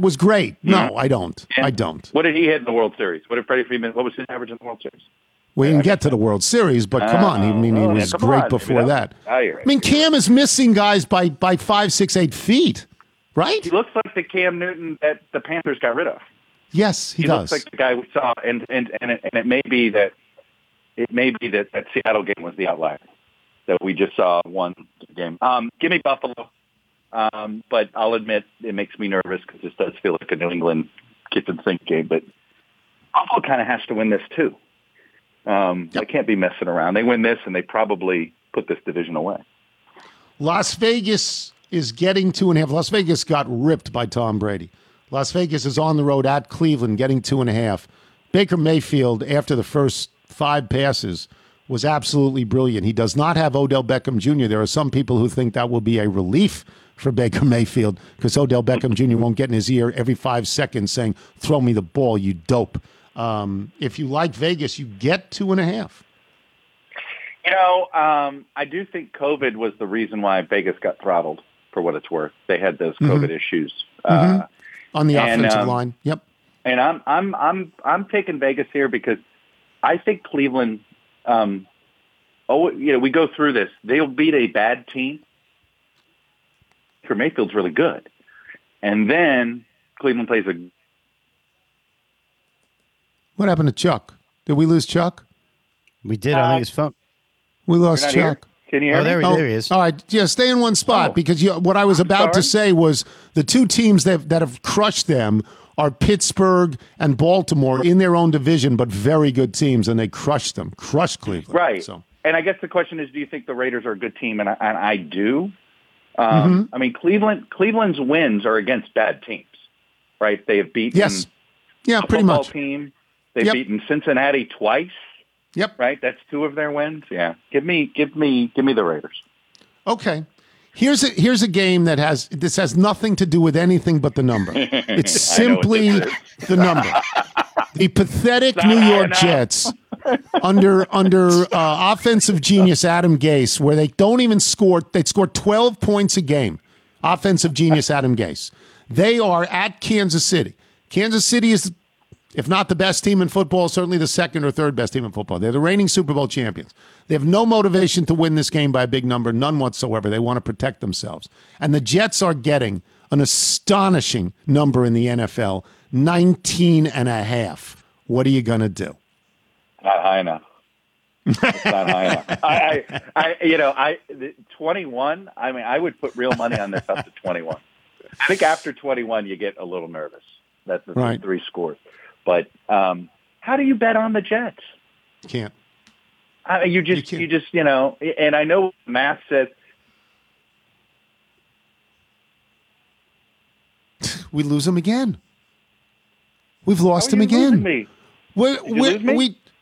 was great. No, I don't. And I don't. What did he hit in the World Series? What did Freddie Freeman? What was his average in the World Series? We didn't get to the World Series, but come on. I mean, he was great before that. I mean, Cam is missing guys by 5, 6, 8 feet, right? He looks like the Cam Newton that the Panthers got rid of. Yes, he does. He looks like the guy we saw, and it may be that that Seattle game was the outlier that we just saw one game. Give me Buffalo, but I'll admit it makes me nervous because this does feel like a New England kitchen sink game. But Buffalo kind of has to win this too. They can't be messing around. They win this, and they probably put this division away. Las Vegas is getting 2.5. Las Vegas got ripped by Tom Brady. Las Vegas is on the road at Cleveland, getting 2.5. Baker Mayfield, after the first 5 passes, was absolutely brilliant. He does not have Odell Beckham Jr. There are some people who think that will be a relief for Baker Mayfield because Odell Beckham Jr. won't get in his ear every 5 seconds saying, "Throw me the ball, you dope." If you like Vegas, you get 2.5. You know, I do think COVID was the reason why Vegas got throttled, for what it's worth. They had those COVID issues. On the offensive line, yep. And I'm taking Vegas here because I think Cleveland. We go through this. They'll beat a bad team. Baker Mayfield's really good, and then Cleveland plays a. What happened to Chuck? Did we lose Chuck? We did. I think his phone. We lost Chuck. Here. Can you hear me? There he is. All right, yeah, stay in one spot because what I was about to say was the two teams that have crushed them are Pittsburgh and Baltimore in their own division, but very good teams, and they crushed them, crushed Cleveland. Right. So. And I guess the question is, do you think the Raiders are a good team? And I do. I mean, Cleveland's wins are against bad teams, right? They have beaten a football team. They've beaten Cincinnati twice. Yep. Right? That's 2 of their wins. Yeah. Give me the Raiders. Okay. Here's a game that has nothing to do with anything but the number. It's simply the number. The pathetic New York Jets under offensive genius Adam Gase, where they don't even score. They score 12 points a game. Offensive genius Adam Gase. They are at Kansas City. Kansas City is, if not the best team in football, certainly the second or third best team in football. They're the reigning Super Bowl champions. They have no motivation to win this game by a big number, none whatsoever. They want to protect themselves. And the Jets are getting an astonishing number in the NFL, 19.5. What are you going to do? Not high enough. It's not high enough. I 21, I mean, I would put real money on this up to 21. I think after 21, you get a little nervous. That's the right. 3 scores. But how do you bet on the Jets? Can't. You just, and I know math says. We lose him again. We've lost him again. Me?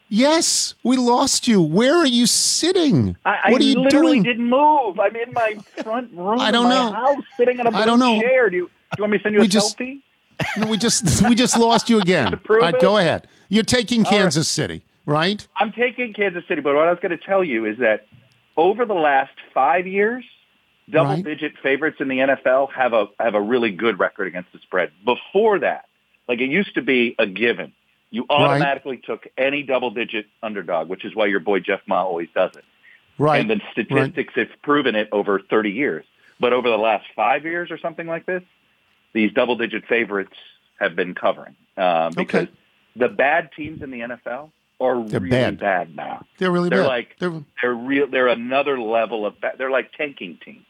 Yes, we lost you. Where are you sitting? What are you doing? I literally didn't move. I'm in my front room. I don't know. House, sitting in a blue chair. Do you want me to send you a selfie? No, we just lost you again. All right, go ahead. You're taking Kansas City, right? I'm taking Kansas City, but what I was going to tell you is that over the last 5 years, double-digit favorites in the NFL have a really good record against the spread. Before that, like it used to be a given. You automatically took any double-digit underdog, which is why your boy Jeff Ma always does it. Right. And the statistics have proven it over 30 years. But over the last 5 years or something like this, these double-digit favorites have been covering because the bad teams in the NFL are they're really bad now. They're really bad. They're another level of bad. They're like tanking teams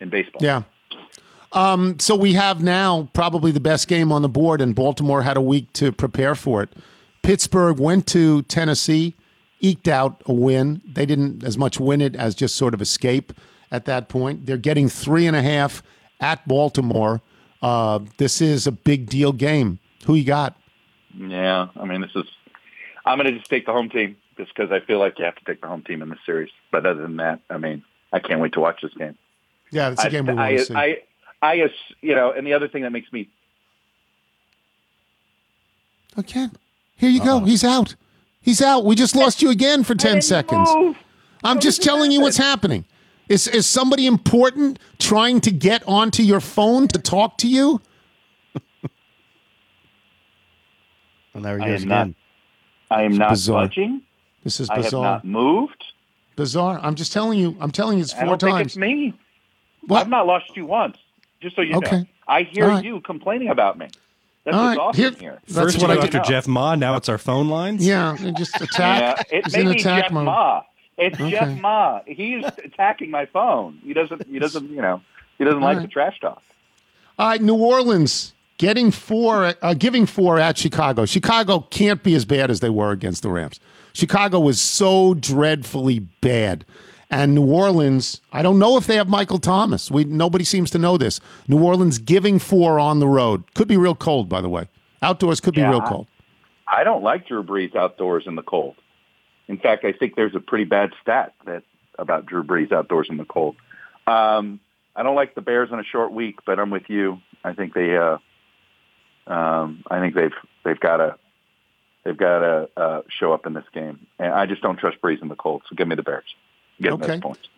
in baseball. Yeah. So we have now probably the best game on the board, and Baltimore had a week to prepare for it. Pittsburgh went to Tennessee, eked out a win. They didn't as much win it as just sort of escape at that point. They're getting 3.5 at Baltimore. This is a big deal game. Who you got? Yeah, I mean, I'm going to just take the home team just because I feel like you have to take the home team in this series. But other than that, I mean, I can't wait to watch this game. Yeah, it's a game we want to see. And the other thing that makes me Again. Here you go. He's out. He's out. We just lost you again for 10 seconds. Move. I'm just telling you what's happening. Is somebody important trying to get onto your phone to talk to you? Well, there he goes again. I am not budging. This is bizarre. I have not moved. Bizarre. I'm just telling you. I'm telling you it's four times. I don't think it's me. What? I've not lost you once. Just so you know. I hear you complaining about me. That's what's awesome here. First one after Jeff Ma. Now it's our phone lines. Yeah, just attack. Yeah, it may be Jeff Ma. It's Jeff Ma. He's attacking my phone. He doesn't like the trash talk. All right, New Orleans giving four at Chicago. Chicago can't be as bad as they were against the Rams. Chicago was so dreadfully bad. And New Orleans, I don't know if they have Michael Thomas. Nobody seems to know this. New Orleans giving four on the road. Could be real cold, by the way. Outdoors could be real cold. I don't like Drew Brees outdoors in the cold. In fact, I think there's a pretty bad stat about Drew Brees outdoors in the cold. I don't like the Bears in a short week, but I'm with you. I think they, they've got to show up in this game, and I just don't trust Brees in the cold. So give me the Bears. Give them those points.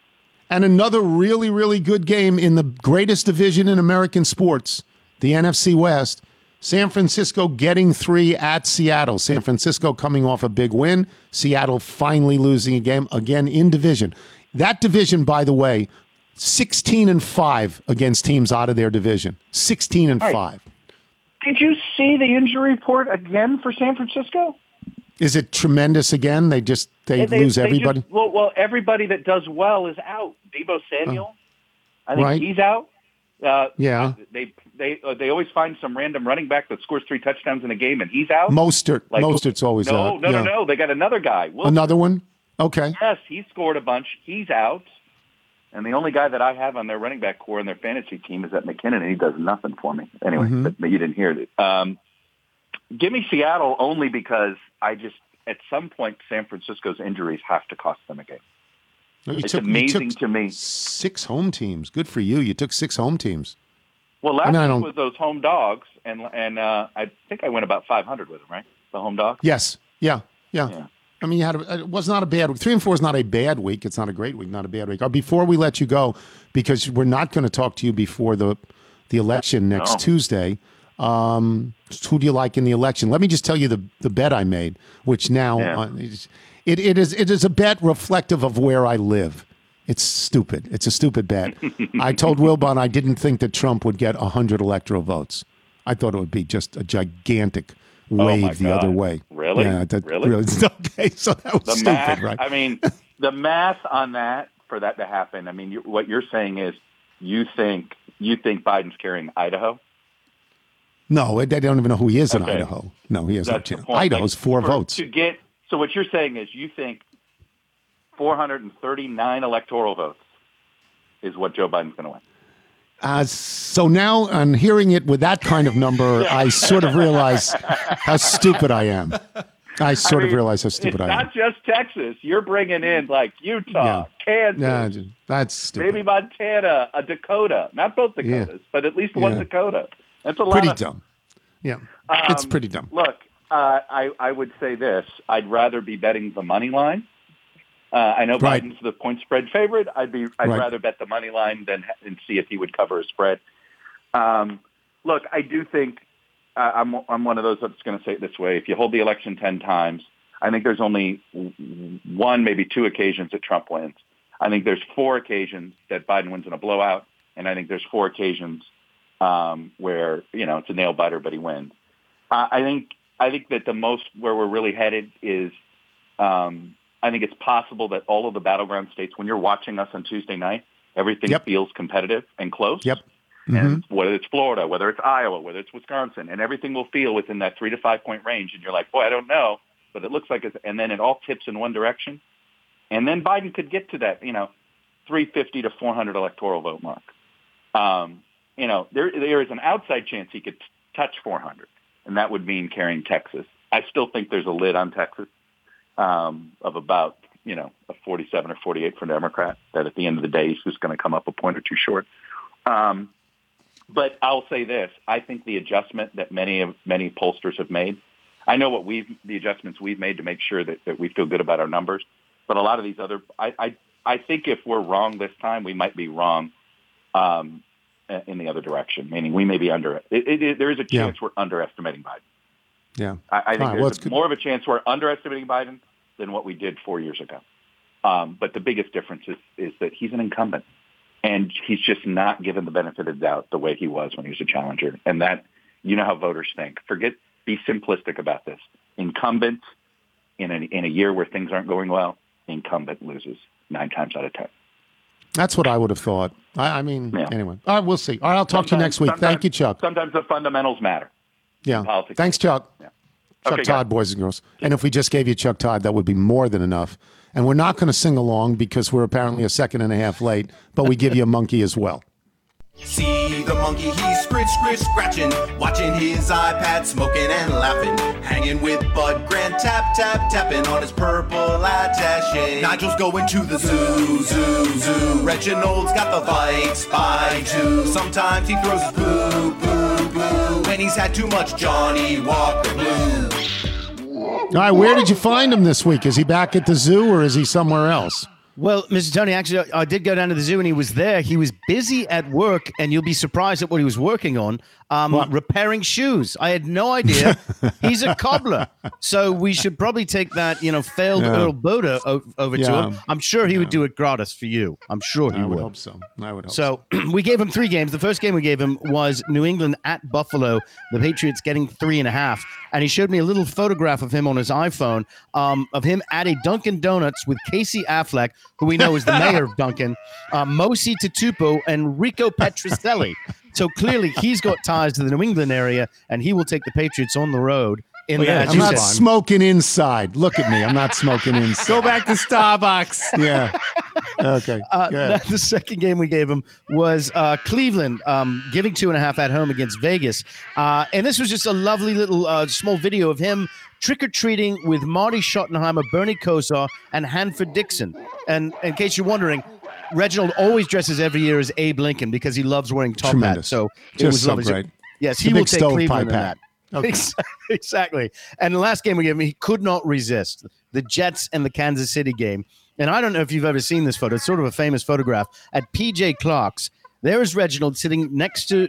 And another really, really good game in the greatest division in American sports, the NFC West. San Francisco getting three at Seattle. San Francisco coming off a big win. Seattle finally losing a game again in division. That division, by the way, 16-5 against teams out of their division. 16-5. Did you see the injury report again for San Francisco? Is it tremendous again? They lose everybody? Well, everybody that does well is out. Debo Samuel, I think he's out. They always find some random running back that scores three touchdowns in a game, and he's out. Mostert's always out. No. They got another guy. Wilson. Another one? Okay. Yes, he scored a bunch. He's out. And the only guy that I have on their running back core and their fantasy team is that McKinnon, and he does nothing for me. Anyway, but you didn't hear it. Give me Seattle only because I just, at some point, San Francisco's injuries have to cost them a game. It's amazing to me. 6 home teams. Good for you. You took 6 home teams. Well, last week was those home dogs, and I think I went about 500 with them, right? The home dogs? Yes. Yeah. I mean, it was not a bad week. 3 and 4 is not a bad week. It's not a great week, not a bad week. Before we let you go, because we're not going to talk to you before the election next Tuesday, who do you like in the election? Let me just tell you the bet I made, which now... Yeah. It is a bet reflective of where I live. It's stupid. It's a stupid bet. I told Wilbon I didn't think that Trump would get 100 electoral votes. I thought it would be just a gigantic wave other way. Really? Yeah, really? Okay, so that was stupid, right? I mean, the math on that, for that to happen, I mean, what you're saying is you think Biden's carrying Idaho? No, they don't even know who he is in Idaho. No, he has no chance. Idaho's 4 votes. So what you're saying is you think 439 electoral votes is what Joe Biden's going to win. So now I'm hearing it with that kind of number, I sort of realize how stupid I am. It's not just Texas. You're bringing in like Utah, Kansas. Yeah, that's stupid. Maybe Montana, a Dakota. Not both Dakotas, but at least one Dakota. That's pretty dumb. Yeah, it's pretty dumb. Look. I would say this. I'd rather be betting the money line. I know Biden's the point spread favorite. I'd rather bet the money line than see if he would cover a spread. Look, I do think I'm one of those that's going to say it this way. If you hold the election 10 times, I think there's only one, maybe 2 occasions that Trump wins. I think there's 4 occasions that Biden wins in a blowout, and I think there's 4 occasions where it's a nail biter, but he wins. I think that the most where we're really headed is I think it's possible that all of the battleground states, when you're watching us on Tuesday night, everything feels competitive and close. Yep. Mm-hmm. And whether it's Florida, whether it's Iowa, whether it's Wisconsin, and everything will feel within that 3 to 5 point range. And you're like, boy, I don't know, but it looks like it's – and then it all tips in one direction. And then Biden could get to that, 350 to 400 electoral vote mark. There is an outside chance he could touch 400. And that would mean carrying Texas. I still think there's a lid on Texas of about, a 47 or 48 for Democrat, that at the end of the day, he's just going to come up a point or 2 short. But I'll say this. I think the adjustment that many pollsters have made, I know what the adjustments we've made to make sure that we feel good about our numbers. But a lot of these other, I think if we're wrong this time, we might be wrong in the other direction, meaning we may be under it. There is a chance we're underestimating Biden. Yeah, I think there's more of a chance we're underestimating Biden than what we did 4 years ago. But the biggest difference is that he's an incumbent, and he's just not given the benefit of the doubt the way he was when he was a challenger. And that, you know how voters think. Be simplistic about this. Incumbent in a year where things aren't going well, incumbent loses 9 times out of 10. That's what I would have thought. I mean, anyway. All right, we'll see. All right, I'll talk to you next week. Thank you, Chuck. Sometimes the fundamentals matter. Yeah. Politics. Thanks, Chuck. Yeah. Chuck Todd, boys and girls. And if we just gave you Chuck Todd, that would be more than enough. And we're not going to sing along because we're apparently a second and a half late, but we give you a monkey as well. See the monkey, he's scratching, watching his iPad, smoking and laughing, hanging with Bud Grant, tapping on his purple attaché. Nigel's going to the zoo, Reginald's got the bikes by two. Sometimes he throws his boo, when he's had too much Johnny Walker Blue. All right, where did you find him this week? Is he back at the zoo or is he somewhere else? Well, Mr. Tony, actually, I did go down to the zoo and he was there. He was busy at work, and you'll be surprised at what he was working on, repairing shoes. I had no idea. He's a cobbler. So we should probably take that, failed Earl Boda over to him. I'm sure he would do it gratis for you. I'm sure he would. I would hope so. We gave him 3 games. The first game we gave him was New England at Buffalo, the Patriots getting 3.5. And he showed me a little photograph of him on his iPhone of him at a Dunkin' Donuts with Casey Affleck, who we know is the mayor of Duncan, Mosi Tatupo, and Rico Petroselli. So clearly he's got ties to the New England area, and he will take the Patriots on the road. I'm not smoking inside. Look at me. I'm not smoking inside. Go back to Starbucks. Yeah. Okay. The second game we gave him was Cleveland giving 2.5 at home against Vegas. And this was just a lovely little small video of him trick-or-treating with Marty Schottenheimer, Bernie Kosar, and Hanford Dixon. And in case you're wondering, Reginald always dresses every year as Abe Lincoln because he loves wearing top hats. So it was so lovely. Great. Yes, he will take Cleveland in that. Okay. Exactly. And the last game we gave him, he could not resist. The Jets and the Kansas City game. And I don't know if you've ever seen this photo. It's sort of a famous photograph. At PJ Clark's, there is Reginald sitting next to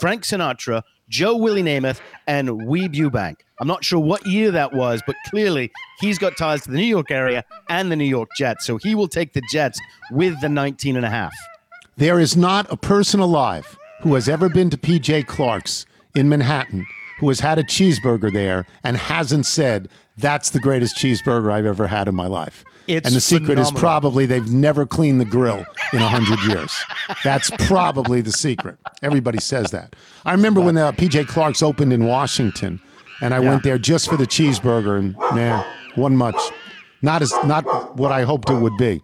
Frank Sinatra, Joe Willie Namath, and Weeb Ewbank. I'm not sure what year that was, but clearly he's got ties to the New York area and the New York Jets. So he will take the Jets with the 19.5. There is not a person alive who has ever been to PJ Clark's in Manhattan who has had a cheeseburger there and hasn't said, that's the greatest cheeseburger I've ever had in my life. And the secret is probably they've never cleaned the grill in 100 years. That's probably the secret. Everybody says that. I remember when the PJ Clark's opened in Washington, and I went there just for the cheeseburger, and man, wasn't much. Not what I hoped it would be.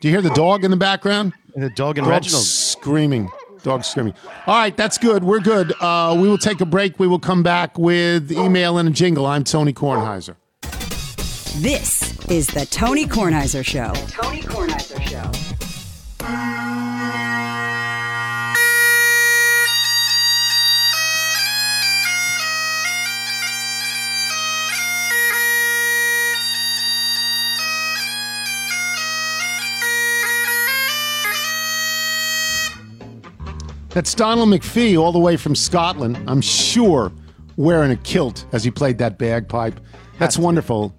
Do you hear the dog in the background? And the dog and Reginald screaming. Dog screaming. All right, that's good. We're good. We will take a break. We will come back with email and a jingle. I'm Tony Kornheiser. This is the Tony Kornheiser Show. The Tony Kornheiser Show. That's Donald McPhee all the way from Scotland, I'm sure, wearing a kilt as he played that bagpipe. That's wonderful.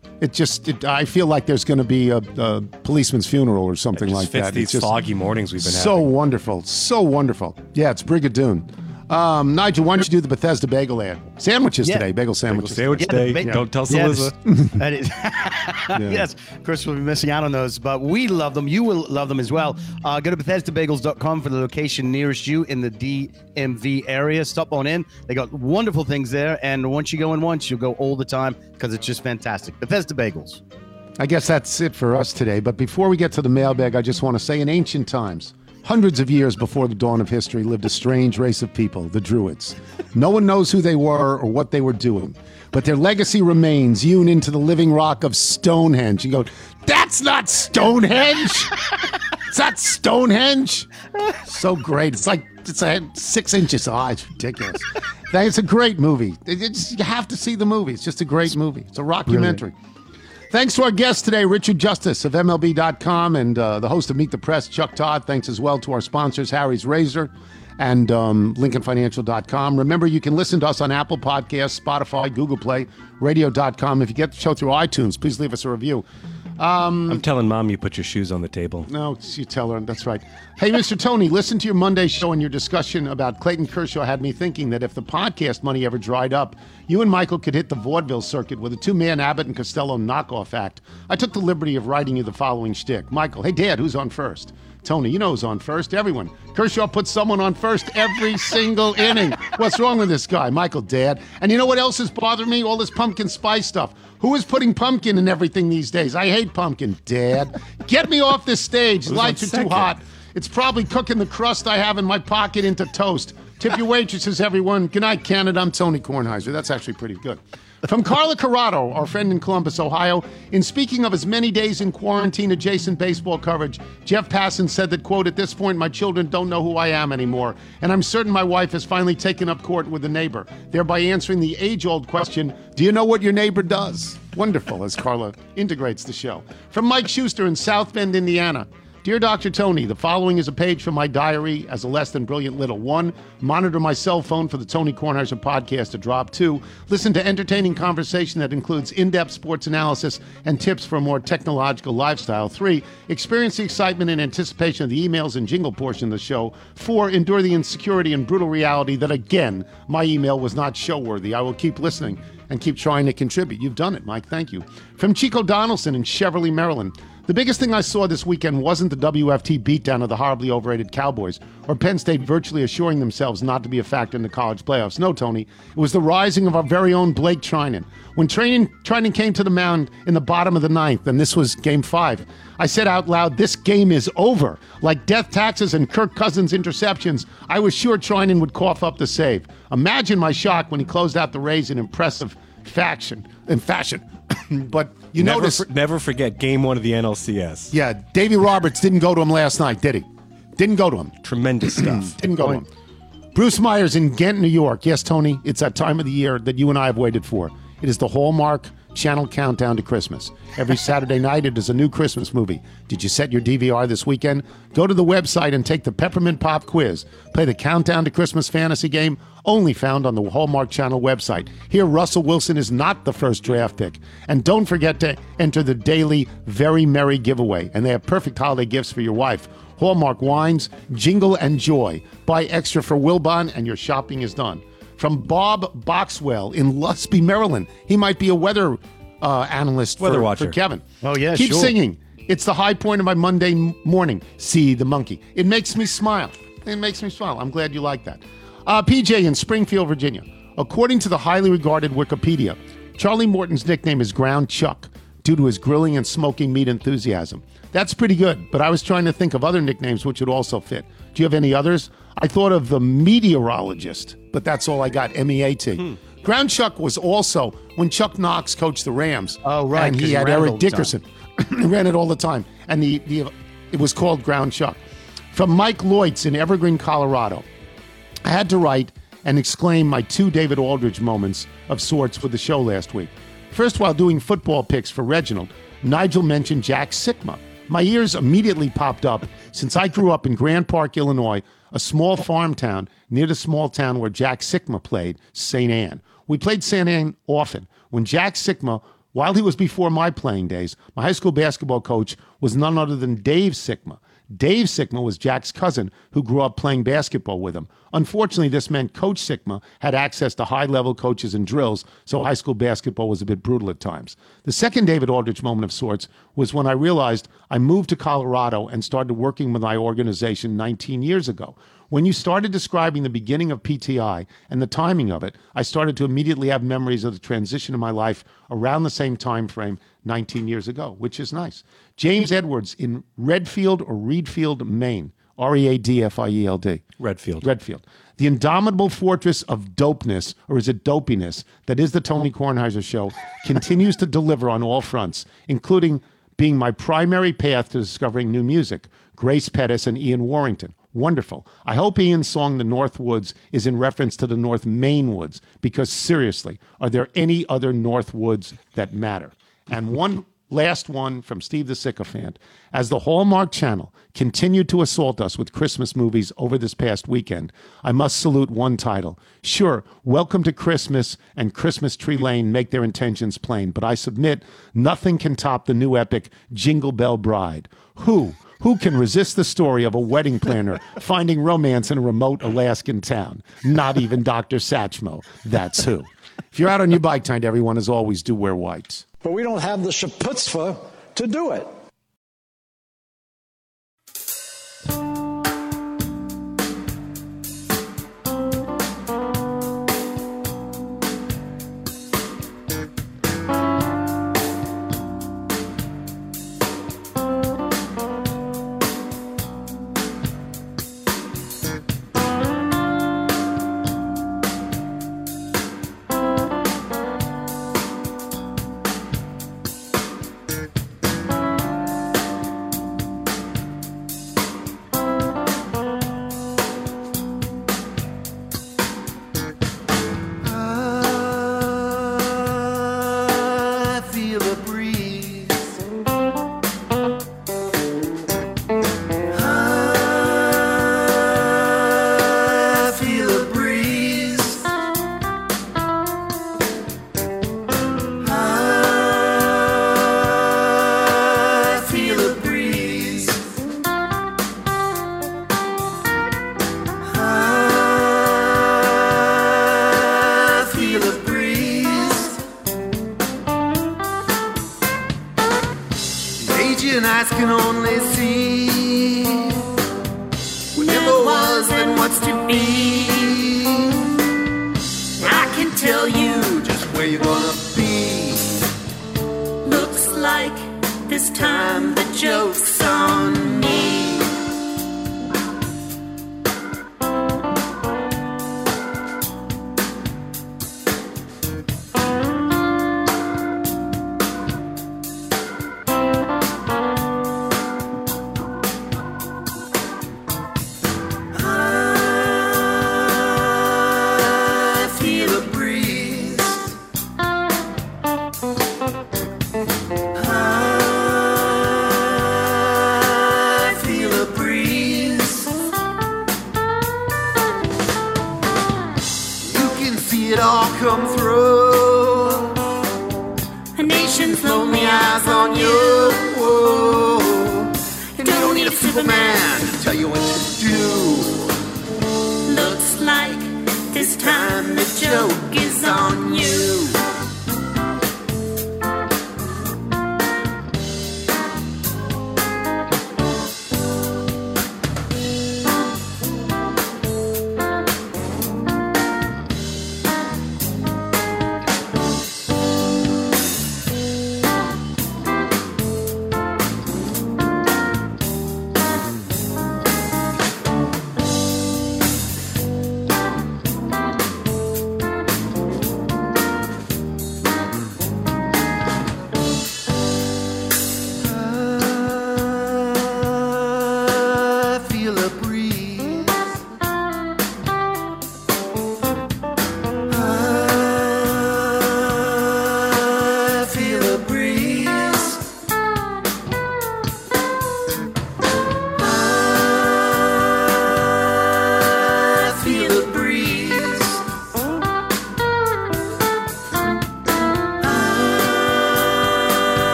I feel like there's going to be a policeman's funeral or something like that. It's these foggy mornings we've been having. So wonderful. Yeah, it's Brigadoon. Nigel, why don't you do the Bethesda bagel ad? Sandwiches today, bagel sandwiches. Bagel sandwich day. Don't tell Saliza. Yes, Chris will be missing out on those, but we love them. You will love them as well. Go to BethesdaBagels.com for the location nearest you in the DMV area. Stop on in. They got wonderful things there, and once you go in once, you'll go all the time because it's just fantastic. Bethesda Bagels. I guess that's it for us today, but before we get to the mailbag, I just want to say in ancient times, hundreds of years before the dawn of history lived a strange race of people, the Druids. No one knows who they were or what they were doing, but their legacy remains hewn into the living rock of Stonehenge. You go, that's not Stonehenge? It's not Stonehenge? So great. It's like 6 inches high. It's ridiculous. It's a great movie. You have to see the movie. It's just a great movie. It's a rockumentary. Brilliant. Thanks to our guest today, Richard Justice of MLB.com and the host of Meet the Press, Chuck Todd. Thanks as well to our sponsors, Harry's Razor and LincolnFinancial.com. Remember, you can listen to us on Apple Podcasts, Spotify, Google Play, Radio.com. If you get the show through iTunes, please leave us a review. I'm telling Mom you put your shoes on the table. No, you tell her. That's right. Hey, Mr. Tony, listen to your Monday show, and your discussion about Clayton Kershaw had me thinking that if the podcast money ever dried up, you and Michael could hit the vaudeville circuit with a two-man Abbott and Costello knockoff act. I took the liberty of writing you the following shtick. Michael, hey, Dad, who's on first? Tony, you know who's on first. Everyone. Kershaw puts someone on first every single inning. What's wrong with this guy? Michael, Dad. And you know what else is bothering me? All this pumpkin spice stuff. Who is putting pumpkin in everything these days? I hate pumpkin, Dad. Get me off this stage. Lights are too hot. It's probably cooking the crust I have in my pocket into toast. Tip your waitresses, everyone. Good night, Canada. I'm Tony Kornheiser. That's actually pretty good. From Carla Corrado, our friend in Columbus, Ohio, in speaking of his many days in quarantine adjacent baseball coverage, Jeff Passan said that, quote, at this point, my children don't know who I am anymore, and I'm certain my wife has finally taken up court with a neighbor, thereby answering the age-old question, do you know what your neighbor does? Wonderful, as Carla integrates the show. From Mike Schuster in South Bend, Indiana, Dear Dr. Tony, the following is a page from my diary as a less than brilliant little. 1, monitor my cell phone for the Tony Kornheiser podcast to drop. 2, listen to entertaining conversation that includes in-depth sports analysis and tips for a more technological lifestyle. 3, experience the excitement and anticipation of the emails and jingle portion of the show. 4, endure the insecurity and brutal reality that, again, my email was not show-worthy. I will keep listening and keep trying to contribute. You've done it, Mike. Thank you. From Chico Donaldson in Cheverly, Maryland, the biggest thing I saw this weekend wasn't the WFT beatdown of the horribly overrated Cowboys or Penn State virtually assuring themselves not to be a factor in the college playoffs. No, Tony, it was the rising of our very own Blake Treinen. When Treinen came to the mound in the bottom of the ninth, and this was game 5, I said out loud, this game is over. Like death taxes and Kirk Cousins interceptions, I was sure Treinen would cough up the save. Imagine my shock when he closed out the Rays in impressive fashion. But you notice... Never forget game 1 of the NLCS. Yeah, Davey Roberts didn't go to him last night, did he? Didn't go to him. Tremendous stuff. Didn't go to him. Bruce Myers in Ghent, New York. Yes, Tony, it's that time of the year that you and I have waited for. It is the Hallmark Channel countdown to Christmas. Every Saturday night, it is a new Christmas movie. Did you set your DVR this weekend? Go to the website and take the Peppermint Pop quiz. Play the Countdown to Christmas fantasy game, only found on the Hallmark Channel website. Here, Russell Wilson is not the first draft pick. And don't forget to enter the daily Very Merry giveaway. And they have perfect holiday gifts for your wife. Hallmark wines, Jingle and Joy. Buy extra for Wilbon, and your shopping is done. From Bob Boxwell in Lusby, Maryland. He might be a weather analyst for Kevin. Oh, yeah, Keep singing. It's the high point of my Monday morning. See the monkey. It makes me smile. I'm glad you like that. PJ in Springfield, Virginia. According to the highly regarded Wikipedia, Charlie Morton's nickname is Ground Chuck due to his grilling and smoking meat enthusiasm. That's pretty good, but I was trying to think of other nicknames which would also fit. Do you have any others? I thought of the meteorologist, but that's all I got, M-E-A-T. Ground Chuck was also when Chuck Knox coached the Rams. Oh, right. And he had Eric Dickerson. He ran it all the time. And it was called Ground Chuck. From Mike Lloyds in Evergreen, Colorado. I had to write and exclaim my 2 David Aldridge moments of sorts with the show last week. First, while doing football picks for Reginald, Nigel mentioned Jack Sikma. My ears immediately popped up since I grew up in Grand Park, Illinois, a small farm town near the small town where Jack Sikma played, St. Ann. We played St. Ann often. When Jack Sikma, while he was before my playing days, my high school basketball coach was none other than Dave Sikma. Dave Sikma was Jack's cousin who grew up playing basketball with him. Unfortunately, this meant Coach Sikma had access to high-level coaches and drills, so high school basketball was a bit brutal at times. The second David Aldrich moment of sorts was when I realized I moved to Colorado and started working with my organization 19 years ago. When you started describing the beginning of PTI and the timing of it, I started to immediately have memories of the transition of my life around the same time frame 19 years ago, which is nice. James Edwards in Redfield or Reedfield, Maine. R-E-A-D-F-I-E-L-D. Redfield. The indomitable fortress of dopeness, or is it dopiness, that is the Tony Kornheiser Show, continues to deliver on all fronts, including being my primary path to discovering new music. Grace Pettis and Ian Warrington, Wonderful. I hope Ian's song, The North Woods, is in reference to the North Maine Woods, because seriously, are there any other North Woods that matter? And one last one from Steve the Sycophant. As the Hallmark Channel continued to assault us with Christmas movies over this past weekend, I must salute one title. Sure, Welcome to Christmas and Christmas Tree Lane make their intentions plain, but I submit nothing can top the new epic Jingle Bell Bride. Who can resist the story of a wedding planner finding romance in a remote Alaskan town? Not even Dr. Satchmo. That's who. If you're out on your bike tonight, everyone, as always, do wear whites. But we don't have the chutzpah to do it.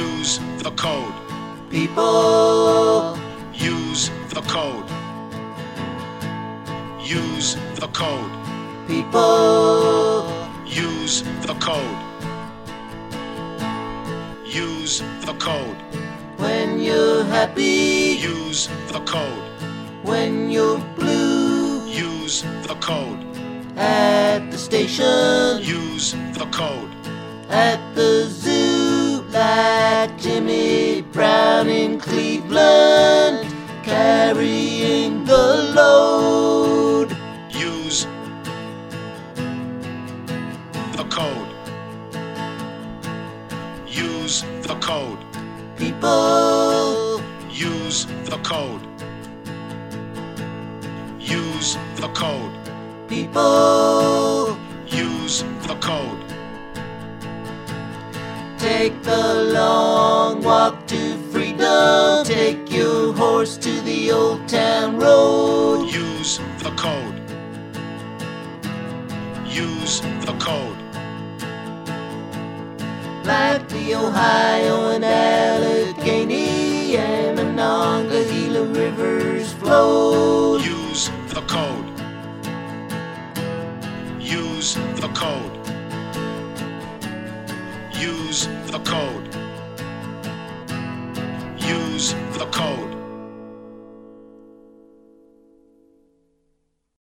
Use the code. People. Use the code. Use the code. People. Use the code. Use the code. When you're happy. Use the code. When you're blue. Use the code. At the station. Use the code. At the zoo, like Jimmy Brown in Cleveland, carrying the load. Use the code. Use the code. People. Use the code. Use the code. People. Use the code. Take the long walk to freedom. Take your horse to the old town road. Use the code. Use the code. Like the Ohio and Allegheny and the Monongahela rivers flow. Use the code. Use the code. Use the code. Use the code.